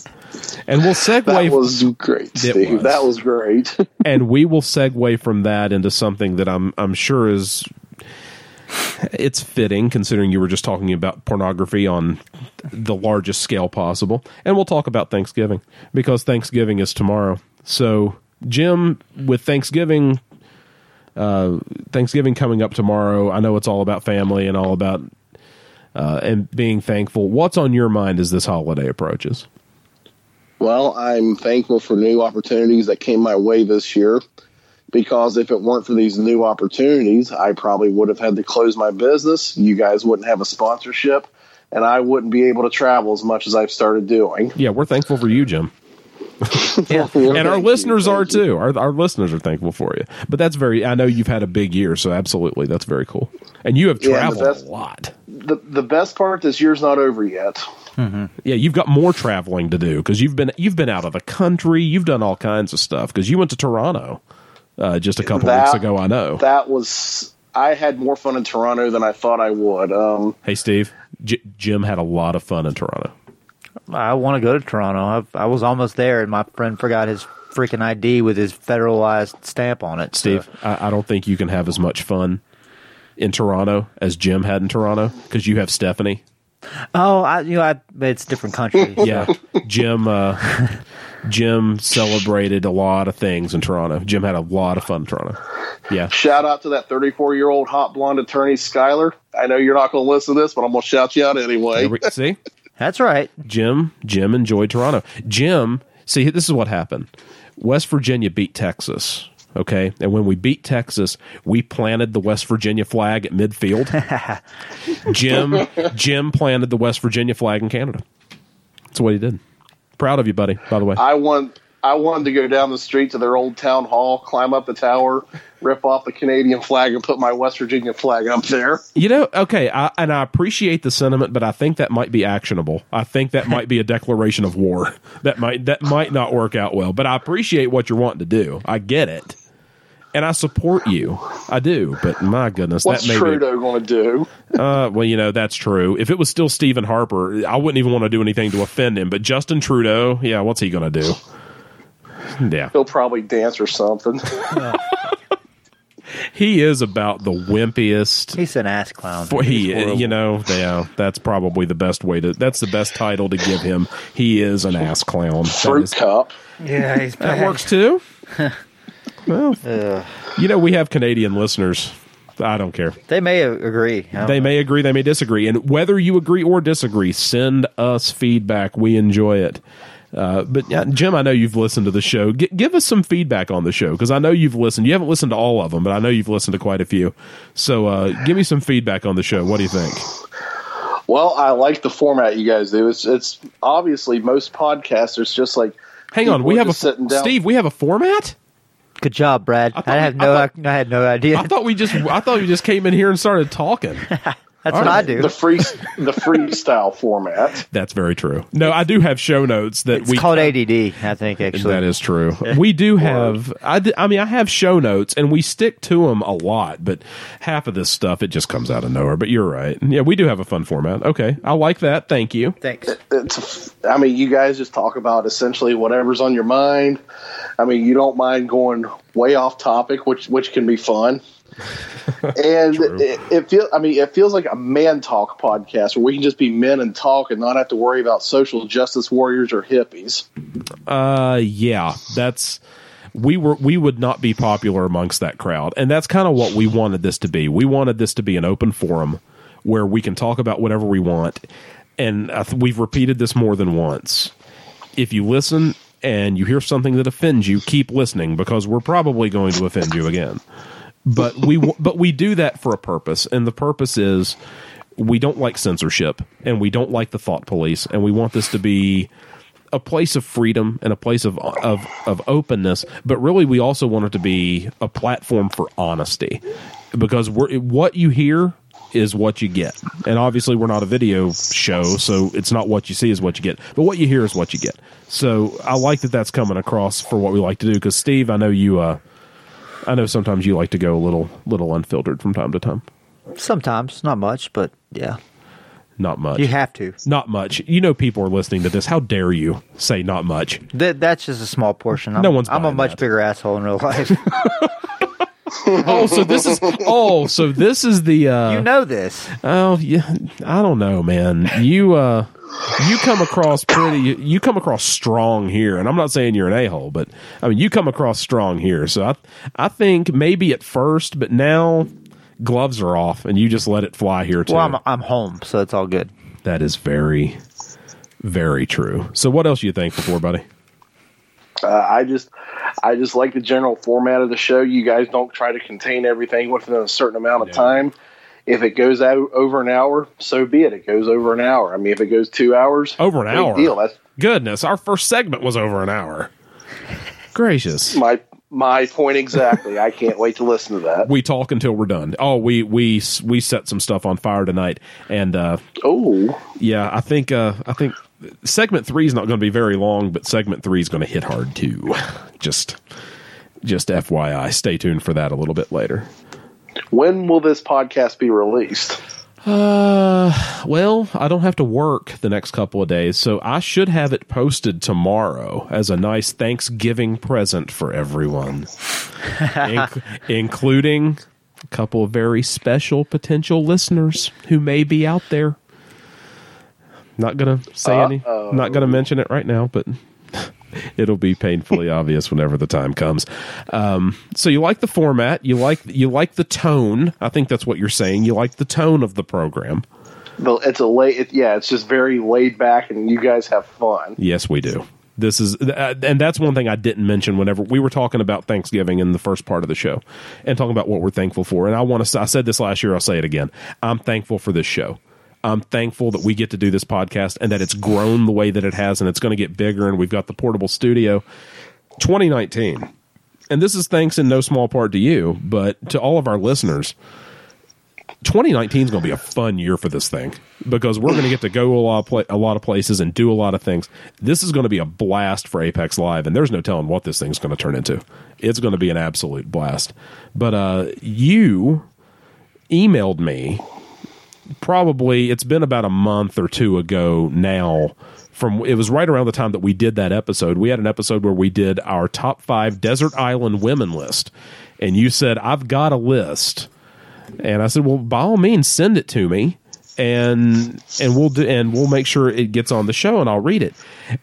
And we'll segue. That was great, Steve. That was great. And we will segue from that into something that I'm sure is, it's fitting, considering you were just talking about pornography on the largest scale possible. And we'll talk about Thanksgiving, because Thanksgiving is tomorrow. So, Jim, with Thanksgiving coming up tomorrow, I know it's all about family and all about and being thankful. What's on your mind as this holiday approaches? Well, I'm thankful for new opportunities that came my way this year, because if it weren't for these new opportunities, I probably would have had to close my business. You guys wouldn't have a sponsorship, and I wouldn't be able to travel as much as I've started doing. Yeah, we're thankful for you, Jim. Yeah. And our listeners are too. Our listeners are thankful for you. But that's I know you've had a big year, so absolutely, that's very cool. And you have traveled a lot. The best part, this year's not over yet. Mm-hmm. Yeah, you've got more traveling to do, because you've been out of the country. You've done all kinds of stuff, because you went to Toronto just a couple weeks ago. I know that was, I had more fun in Toronto than I thought I would. Hey, Steve, Jim had a lot of fun in Toronto. I want to go to Toronto. I was almost there, and my friend forgot his freaking ID with his federalized stamp on it. Steve, so. I don't think you can have as much fun in Toronto as Jim had in Toronto because you have Stephanie. Oh, it's a different country. Yeah, Jim celebrated a lot of things in Toronto. Jim had a lot of fun in Toronto. Yeah. Shout out to that 34-year-old hot blonde attorney, Skyler. I know you're not going to listen to this, but I'm going to shout you out anyway. See? That's right. Jim enjoyed Toronto. Jim, see, this is what happened. West Virginia beat Texas, okay? And when we beat Texas, we planted the West Virginia flag at midfield. Jim planted the West Virginia flag in Canada. That's what he did. Proud of you, buddy, by the way. I wanted to go down the street to their old town hall, climb up the tower, rip off the Canadian flag, and put my West Virginia flag up there. You know, okay, and I appreciate the sentiment, but I think that might be actionable. I think that might be a declaration of war. That might not work out well, but I appreciate what you're wanting to do. I get it. And I support you. I do, but my goodness. What's Trudeau going to do? Well, you know, that's true. If it was still Stephen Harper, I wouldn't even want to do anything to offend him. But Justin Trudeau, yeah, what's he going to do? Yeah. He'll probably dance or something. He is about the wimpiest. He's an ass clown. That's probably the best way to. That's the best title to give him. He is an ass clown. Fruit cup. Yeah, he's bad. That works too. Well, you know, we have Canadian listeners. I don't care. They may agree. They may agree. They may disagree. And whether you agree or disagree, send us feedback. We enjoy it. But Jim, I know you've listened to the show. Give us some feedback on the show, because I know you've listened. You haven't listened to all of them, but I know you've listened to quite a few. So give me some feedback on the show. What do you think? Well, I like the format you guys do. It's obviously most podcasters just like. Hang on, we have a format? Good job, Brad. I had no idea. I thought you just came in here and started talking. That's all what right. I do. The freestyle format. That's very true. No, I do have show notes that it's called ADD, I think, actually. That is true. We do have, I have show notes, and we stick to them a lot, but half of this stuff, it just comes out of nowhere, but you're right. Yeah, we do have a fun format. Okay, I like that. Thank you. Thanks. You guys just talk about essentially whatever's on your mind. I mean, you don't mind going way off topic, which can be fun. And it feels like a man talk podcast where we can just be men and talk and not have to worry about social justice warriors or hippies. Yeah, that's we would not be popular amongst that crowd, and that's kind of what we wanted this to be. We wanted this to be an open forum where we can talk about whatever we want, and we've repeated this more than once. If you listen and you hear something that offends you, keep listening because we're probably going to offend you again. But we do that for a purpose, and the purpose is we don't like censorship, and we don't like the thought police, and we want this to be a place of freedom and a place of openness. But really, we also want it to be a platform for honesty, because what you hear is what you get, and obviously we're not a video show, so it's not what you see is what you get, but what you hear is what you get. So I like that that's coming across for what we like to do, because Steve, I know you... I know sometimes you like to go a little unfiltered from time to time. Sometimes. Not much, but yeah. Not much. You have to. Not much. You know people are listening to this. How dare you say not much? That's just a small portion. I'm a much bigger asshole in real life. So this is the... you know this. Oh, yeah. I don't know, man. You come across you come across strong here, and I'm not saying you're an a-hole, but I mean you come across strong here. So I think maybe at first, but now gloves are off, and you just let it fly here too. Well, I'm home, so it's all good. That is very, very true. So what else are you thankful for, buddy? I just like the general format of the show. You guys don't try to contain everything within a certain amount of time. If it goes out over an hour, so be it. It goes over an hour. I mean, if it goes 2 hours, over an hour. Deal. Goodness, our first segment was over an hour. Gracious. My point exactly. I can't wait to listen to that. We talk until we're done. Oh, we set some stuff on fire tonight, and yeah, I think segment 3 is not going to be very long, but segment 3 is going to hit hard too. Just. just FYI, stay tuned for that a little bit later. When will this podcast be released? Well, I don't have to work the next couple of days, so I should have it posted tomorrow as a nice Thanksgiving present for everyone, including a couple of very special potential listeners who may be out there. Not gonna say any. Not gonna mention it right now, but it'll be painfully obvious whenever the time comes. So you like the format, you like the tone. I think that's what you're saying. You like the tone of the program. It's just very laid back, and you guys have fun. Yes, we do. This is, and that's one thing I didn't mention whenever we were talking about Thanksgiving in the first part of the show, and talking about what we're thankful for. And I said this last year. I'll say it again. I'm thankful for this show. I'm thankful that we get to do this podcast and that it's grown the way that it has, and it's going to get bigger, and we've got the portable studio. 2019. And this is thanks in no small part to you, but to all of our listeners, 2019 is going to be a fun year for this thing, because we're going to get to go a lot of places and do a lot of things. This is going to be a blast for Apex Live, and there's no telling what this thing's going to turn into. It's going to be an absolute blast. But you emailed me. Probably it's been about a month or two ago now. It was right around the time that we did that episode. We had an episode where we did our top 5 Desert Island women list, and you said, I've got a list, and I said, well, by all means, send it to me, and we'll make sure it gets on the show, and I'll read it.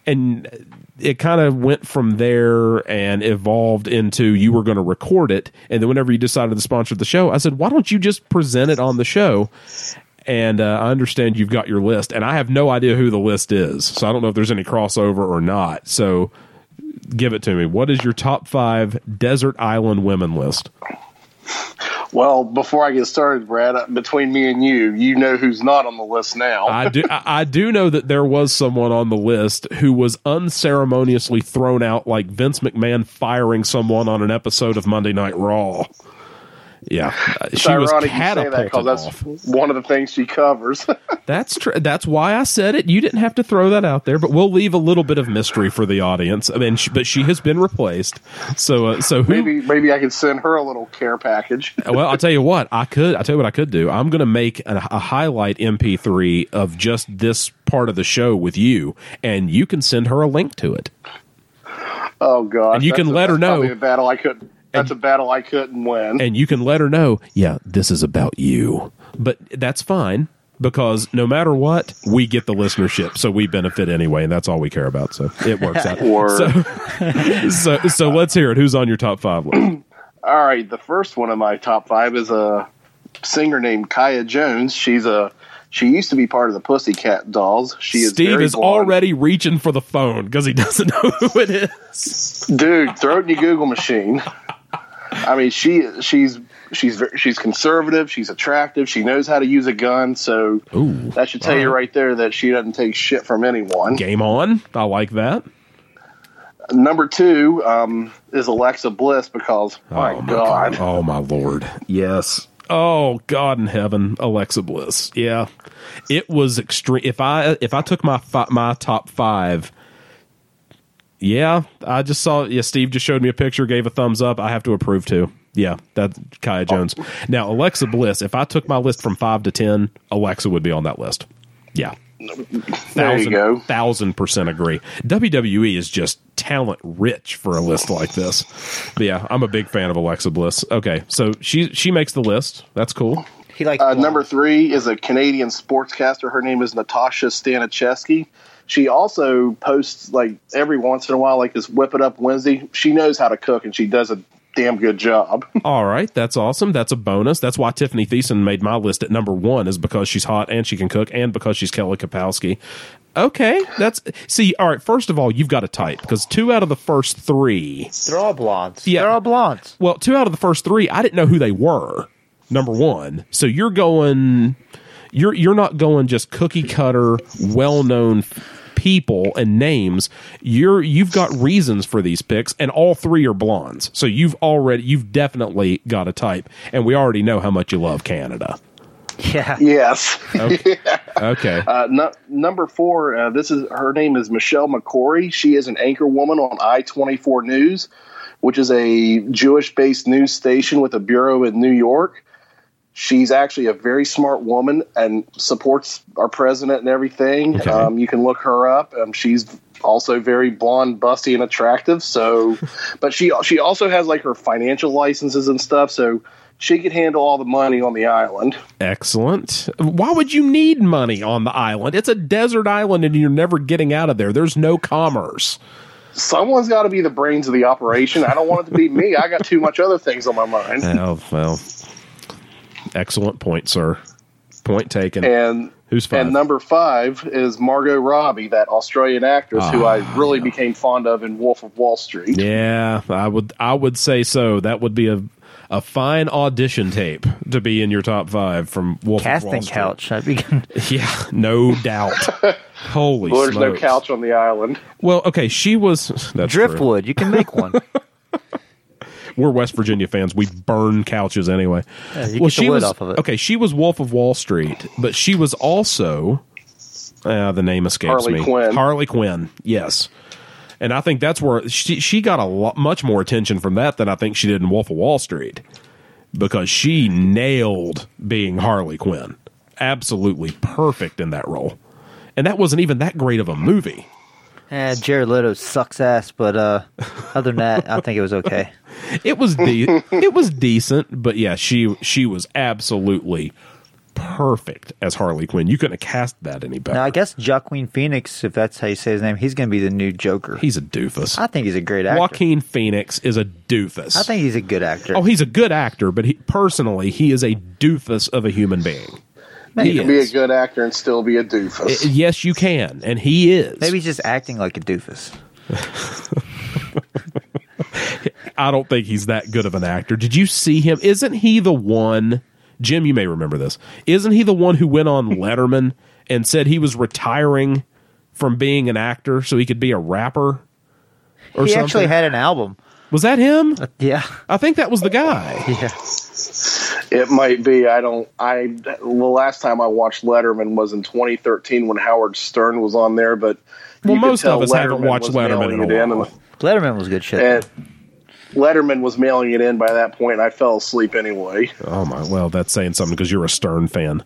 And it kind of went from there and evolved into you were going to record it, and then whenever you decided to sponsor the show, I said, why don't you just present it on the show? And I understand you've got your list, and I have no idea who the list is, so I don't know if there's any crossover or not. So give it to me. What is your top 5 Desert Island women list? Well, before I get started, Brad, between me and you, you know who's not on the list now. I do know that there was someone on the list who was unceremoniously thrown out, like Vince McMahon firing someone on an episode of Monday Night Raw. Yeah, she was catapulted off. That's one of the things she covers. That's true. That's why I said it. You didn't have to throw that out there, but we'll leave a little bit of mystery for the audience. I mean, but she has been replaced. So, maybe I could send her a little care package. Well, I'll tell you what I could. I tell you what I could do. I'm going to make a highlight MP3 of just this part of the show with you, and you can send her a link to it. Oh God! And you can let her know. A battle I couldn't. That's a battle I couldn't win. And you can let her know, yeah, this is about you. But that's fine, because no matter what, we get the listenership, so we benefit anyway, and that's all we care about. So it works out. So let's hear it. Who's on your top 5 list? All right, the first one of my top 5 is a singer named Kaya Jones. She used to be part of the Pussycat Dolls. Steve is already reaching for the phone because he doesn't know who it is. Dude, throw it in your Google machine. I mean, she's conservative. She's attractive. She knows how to use a gun. So that should tell you right there that she doesn't take shit from anyone. Game on. I like that. Number 2 is Alexa Bliss, because my God. Oh, my Lord. Yes. Oh, God in heaven. Alexa Bliss. Yeah. It was extreme. If I took my top 5. Yeah, I just saw. Yeah, Steve just showed me a picture, gave a thumbs up. I have to approve too. Yeah, that's Kaya Jones. Oh. Now, Alexa Bliss. If I took my list from 5 to 10, Alexa would be on that list. Yeah, there you go. 1000% agree. WWE is just talent rich for a list like this. But yeah, I'm a big fan of Alexa Bliss. Okay, so she makes the list. That's cool. He likes number 3 is a Canadian sportscaster. Her name is Natasha Staniszewski. She also posts, like, every once in a while, like this Whip It Up Wednesday. She knows how to cook, and she does a damn good job. All right. That's awesome. That's a bonus. That's why Tiffany Thiessen made my list at number 1, is because she's hot and she can cook, and because she's Kelly Kapowski. Okay. All right. First of all, you've got a type, because 2 out of the first 3. They're all blondes. Yeah. They're all blondes. Well, 2 out of the first 3, I didn't know who they were, number 1. So you're going... You're not going just cookie cutter, well known people and names. You've got reasons for these picks, and all 3 are blondes. So you've definitely got a type, and we already know how much you love Canada. Yeah. Yes. Okay. Yeah. Okay. Number 4. Her name is Michelle McCory. She is an anchor woman on I-24 News. which is a Jewish-based news station with a bureau in New York. She's actually a very smart woman and supports our president and everything. Okay. You can look her up. She's also very blonde, busty, and attractive. So, but she also has like her financial licenses and stuff. So she could handle all the money on the island. Excellent. Why would you need money on the island? It's a desert island, and you're never getting out of there. There's no commerce. Someone's got to be the brains of the operation. I don't want it to be me. I got too much other things on my mind. Oh, well. Excellent point, sir. Point taken. And who's five? And number five is Margot Robbie, that Australian actress who I really became fond of in Wolf of Wall Street. Yeah, I would say so. That would be a fine audition tape to be in your top five from Wolf Casting of Wall Street. Couch. That'd be good. Yeah, no doubt. Holy smokes. There's no couch on the island. Well, okay, she was... That's Driftwood, true. You can make one. We're West Virginia fans. We burn couches anyway. Yeah, you get the lid off of it. Okay, she was Wolf of Wall Street, but she was also... the name escapes me. Harley Quinn, yes. And I think that's where she got much more attention from that than I think she did in Wolf of Wall Street, because she nailed being Harley Quinn. Absolutely perfect in that role. And that wasn't even that great of a movie. Yeah, Jared Leto sucks ass, but other than that, I think it was okay. It was decent, but yeah, she was absolutely perfect as Harley Quinn. You couldn't have cast that any better. Now, I guess Joaquin Phoenix, if that's how you say his name, he's going to be the new Joker. He's a doofus. I think he's a great actor. Joaquin Phoenix is a doofus. I think he's a good actor. Oh, he's a good actor, but he is a doofus of a human being. Maybe. He can be a good actor and still be a doofus. Yes, you can, and he is. Maybe he's just acting like a doofus. I don't think he's that good of an actor. Did you see him? Isn't he the one... Jim, you may remember this. Isn't he the one who went on Letterman and said he was retiring from being an actor so he could be a rapper or something? He actually had an album. Was that him? Yeah. I think that was the guy. Yeah. It might be. The last time I watched Letterman was in 2013 when Howard Stern was on there, but most of us haven't watched Letterman in a while. Letterman was good shit. Letterman was mailing it in by that point, and I fell asleep anyway. Oh my! Well, that's saying something because you're a Stern fan,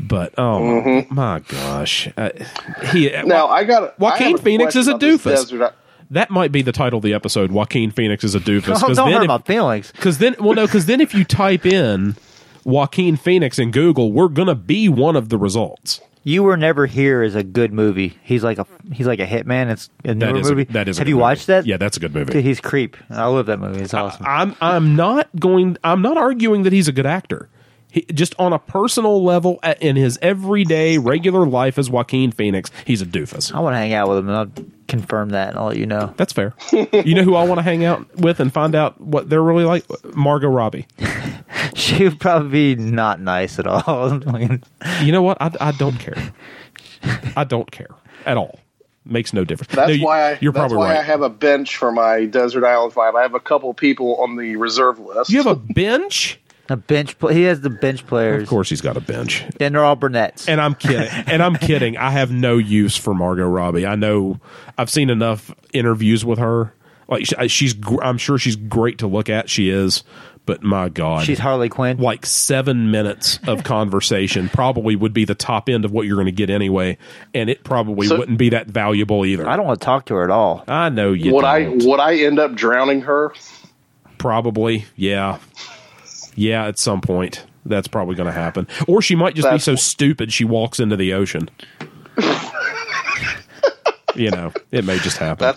but my gosh, Joaquin Phoenix is a doofus. That might be the title of the episode. Joaquin Phoenix is a doofus. Oh, don't hurt my feelings. Because then if you type in Joaquin Phoenix in Google, we're gonna be one of the results. You Were Never Here is a good movie. He's like a hitman. It's a newer movie. Have you watched that? Yeah, that's a good movie. Dude, he's creep. I love that movie. It's awesome. I'm not arguing that he's a good actor. He, just on a personal level, in his everyday regular life as Joaquin Phoenix, he's a doofus. I want to hang out with him, and I'll confirm that, and I'll let you know. That's fair. You know who I want to hang out with and find out what they're really like? Margot Robbie. She would probably be not nice at all. You know what? I don't care. I don't care at all. Makes no difference. That's why I have a bench for my Desert Island 5. I have a couple people on the reserve list. You have a bench? A bench. He has the bench players. Of course, he's got a bench. And they're all brunettes. And I'm kidding. I have no use for Margot Robbie. I know. I've seen enough interviews with her. Like I'm sure she's great to look at. She is. But my God, she's Harley Quinn. Like 7 minutes of conversation probably would be the top end of what you're going to get anyway, and it probably wouldn't be that valuable either. I don't want to talk to her at all. I know you. Would I end up drowning her? Probably, yeah. Yeah, at some point. That's probably going to happen. Or she might just be so stupid she walks into the ocean. You know, it may just happen.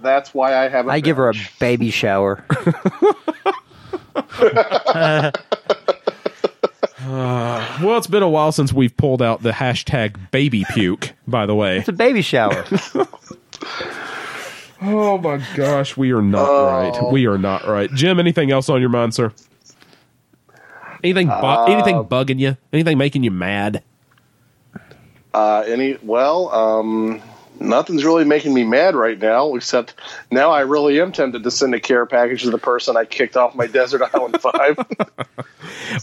That's why I have a bench. Give her a baby shower. Well, it's been a while since we've pulled out the hashtag baby puke, by the way. It's a baby shower. Oh, my gosh. We are not right. We are not right. Jim, anything else on your mind, sir? Anything bugging you? Anything making you mad? Nothing's really making me mad right now, except now I really am tempted to send a care package to the person I kicked off my Desert Island 5.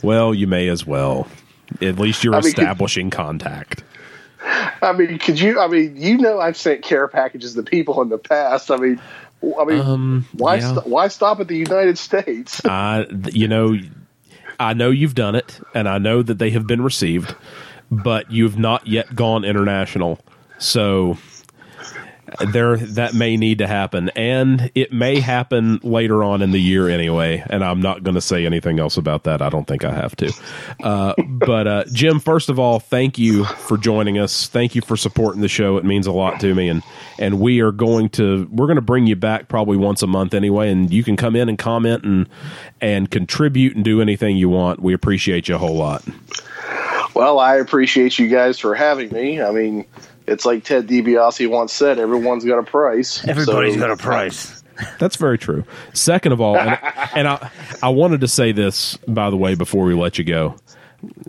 Well, you may as well. At least you're establishing contact. I mean, you know I've sent care packages to people in the past. I mean, I mean, why stop at the United States? I know you've done it, and I know that they have been received, but you've not yet gone international. So that may need to happen, and it may happen later on in the year anyway, and I'm not going to say anything else about that. I don't think I have to. But Jim, first of all, thank you for joining us. Thank you for supporting the show. It means a lot to me, and we're going to bring you back probably once a month anyway, and you can come in and comment and contribute and do anything you want. We appreciate you a whole lot. Well, I appreciate you guys for having me. I mean, it's like Ted DiBiase once said, everyone's got a price. Everybody's got a price. That's very true. Second of all, and I wanted to say this, by the way, before we let you go,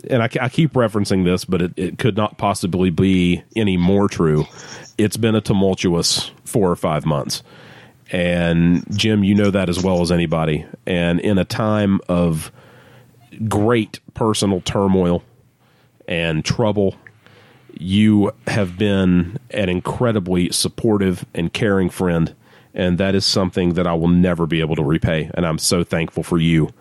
and I keep referencing this, but it could not possibly be any more true. It's been a tumultuous 4 or 5 months. And Jim, you know that as well as anybody. And in a time of great personal turmoil and trouble, you have been an incredibly supportive and caring friend, and that is something that I will never be able to repay. And I'm so thankful for you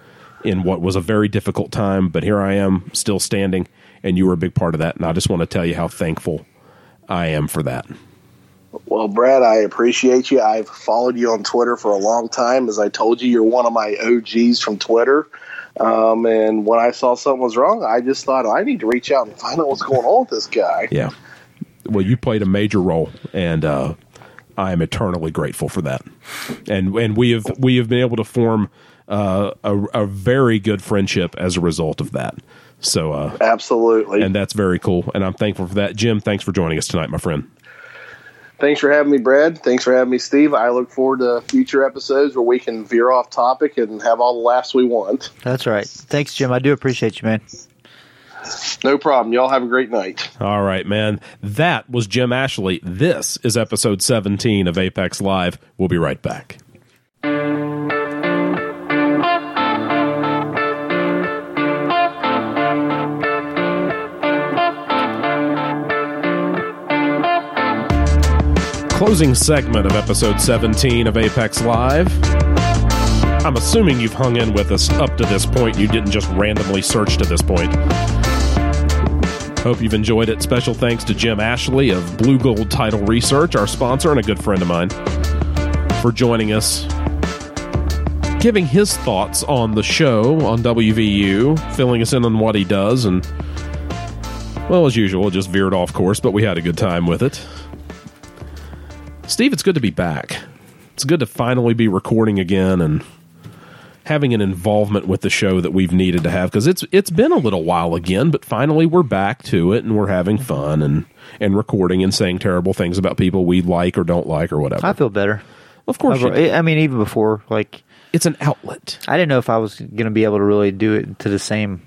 in what was a very difficult time, but here I am still standing, and you were a big part of that. And I just want to tell you how thankful I am for that. Well, Brad, I appreciate you. I've followed you on Twitter for a long time. As I told you, you're one of my OGs from Twitter. And when I saw something was wrong, I just thought, I need to reach out and find out what's going on with this guy. Yeah. Well, you played a major role, and I am eternally grateful for that. And we have been able to form a very good friendship as a result of that. So absolutely. And that's very cool, and I'm thankful for that. Jim, thanks for joining us tonight, my friend. Thanks for having me, Brad. Thanks for having me, Steve. I look forward to future episodes where we can veer off topic and have all the laughs we want. That's right. Thanks, Jim. I do appreciate you, man. No problem. Y'all have a great night. All right, man. That was Jim Ashley. This is episode 17 of Apex Live. We'll be right back. Closing segment of episode 17 of Apex Live. I'm assuming you've hung in with us up to this point. You didn't just randomly search to this point. Hope you've enjoyed it. Special thanks to Jim Ashley of Blue Gold Title Research, our sponsor and a good friend of mine, for joining us, giving his thoughts on the show on WVU, filling us in on what he does, and, well, as usual, it just veered off course, but we had a good time with it. Steve, it's good to be back. It's good to finally be recording again and having an involvement with the show that we've needed to have, because it's been a little while again, but finally we're back to it, and we're having fun and recording and saying terrible things about people we like or don't like or whatever. I feel better. Of course you do. I mean, even before, like, it's an outlet. I didn't know if I was going to be able to really do it to the same,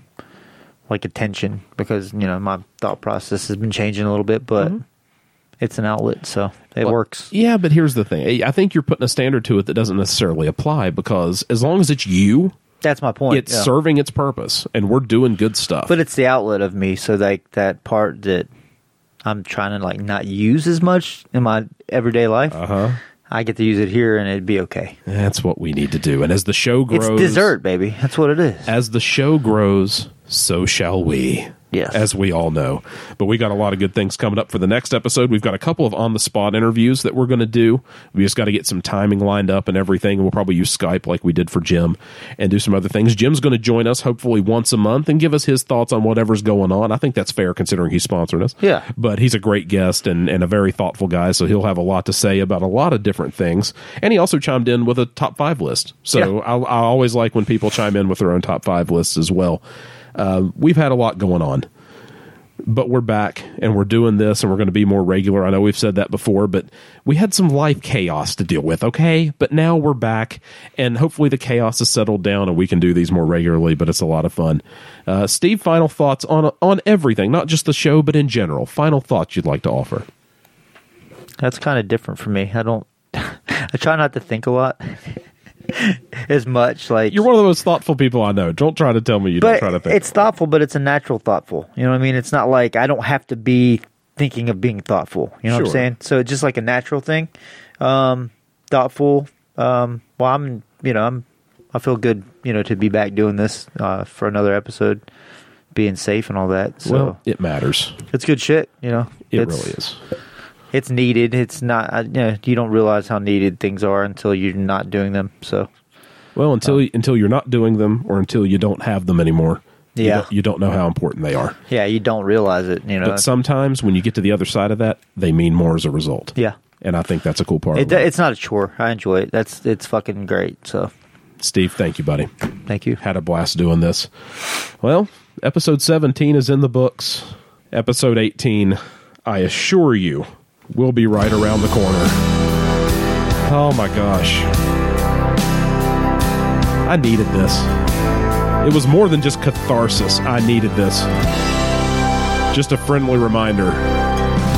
like, attention, because, you know, my thought process has been changing a little bit, but... Mm-hmm. It's an outlet, so it works. Yeah, but here's the thing. I think you're putting a standard to it that doesn't necessarily apply, because as long as it's you... That's my point. It's serving its purpose, and we're doing good stuff. But it's the outlet of me, so like that part that I'm trying to like not use as much in my everyday life, I get to use it here, and it'd be okay. That's what we need to do. And as the show grows... It's dessert, baby. That's what it is. As the show grows, so shall we. Yes. As we all know. But we got a lot of good things coming up for the next episode. We've got a couple of on-the-spot interviews that we're going to do. We just got to get some timing lined up and everything. And we'll probably use Skype like we did for Jim and do some other things. Jim's going to join us hopefully once a month and give us his thoughts on whatever's going on. I think that's fair considering he's sponsored us. Yeah. But he's a great guest and a very thoughtful guy, so he'll have a lot to say about a lot of different things. And he also chimed in with a top 5 list. So yeah. I always like when people chime in with their own top 5 lists as well. We've had a lot going on, but we're back and we're doing this and we're going to be more regular. I know we've said that before, but we had some life chaos to deal with. Okay. But now we're back, and hopefully the chaos has settled down and we can do these more regularly, but it's a lot of fun. Steve, final thoughts on everything, not just the show, but in general, final thoughts you'd like to offer. That's kind of different for me. I try not to think a lot. As much, like, you're one of the most thoughtful people I know. Don't try to tell me don't try to think. It's thoughtful, but it's a natural thoughtful. You know what I mean? It's not like I don't have to be thinking of being thoughtful. You know what I'm saying? So it's just like a natural thing. thoughtful. Well, I feel good, to be back doing this for another episode, being safe and all that. So well, it matters. It's good shit, It really is. It's needed. It's not, you don't realize how needed things are until you're not doing them. So, well, until you're not doing them or until you don't have them anymore. Yeah. You don't know how important they are. Yeah. You don't realize it, But sometimes when you get to the other side of that, they mean more as a result. Yeah. And I think that's a cool part of it. It's not a chore. I enjoy it. It's fucking great. So, Steve, thank you, buddy. Thank you. Had a blast doing this. Well, episode 17 is in the books. Episode 18, I assure you, will be right around the corner. Oh my gosh. I needed this. It was more than just catharsis. I needed this. Just a friendly reminder.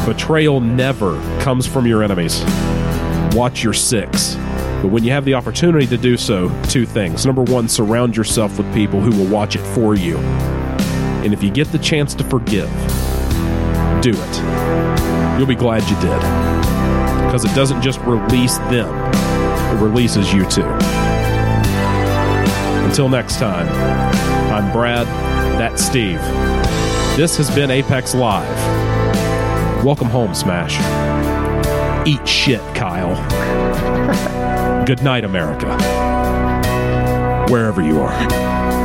Betrayal never comes from your enemies. Watch your six. But when you have the opportunity to do so, two things. Number one, surround yourself with people who will watch it for you. And if you get the chance to forgive, do it. You'll be glad you did. Because it doesn't just release them. It releases you too. Until next time, I'm Brad. That's Steve. This has been Apex Live. Welcome home, Smash. Eat shit, Kyle. Good night, America. Wherever you are.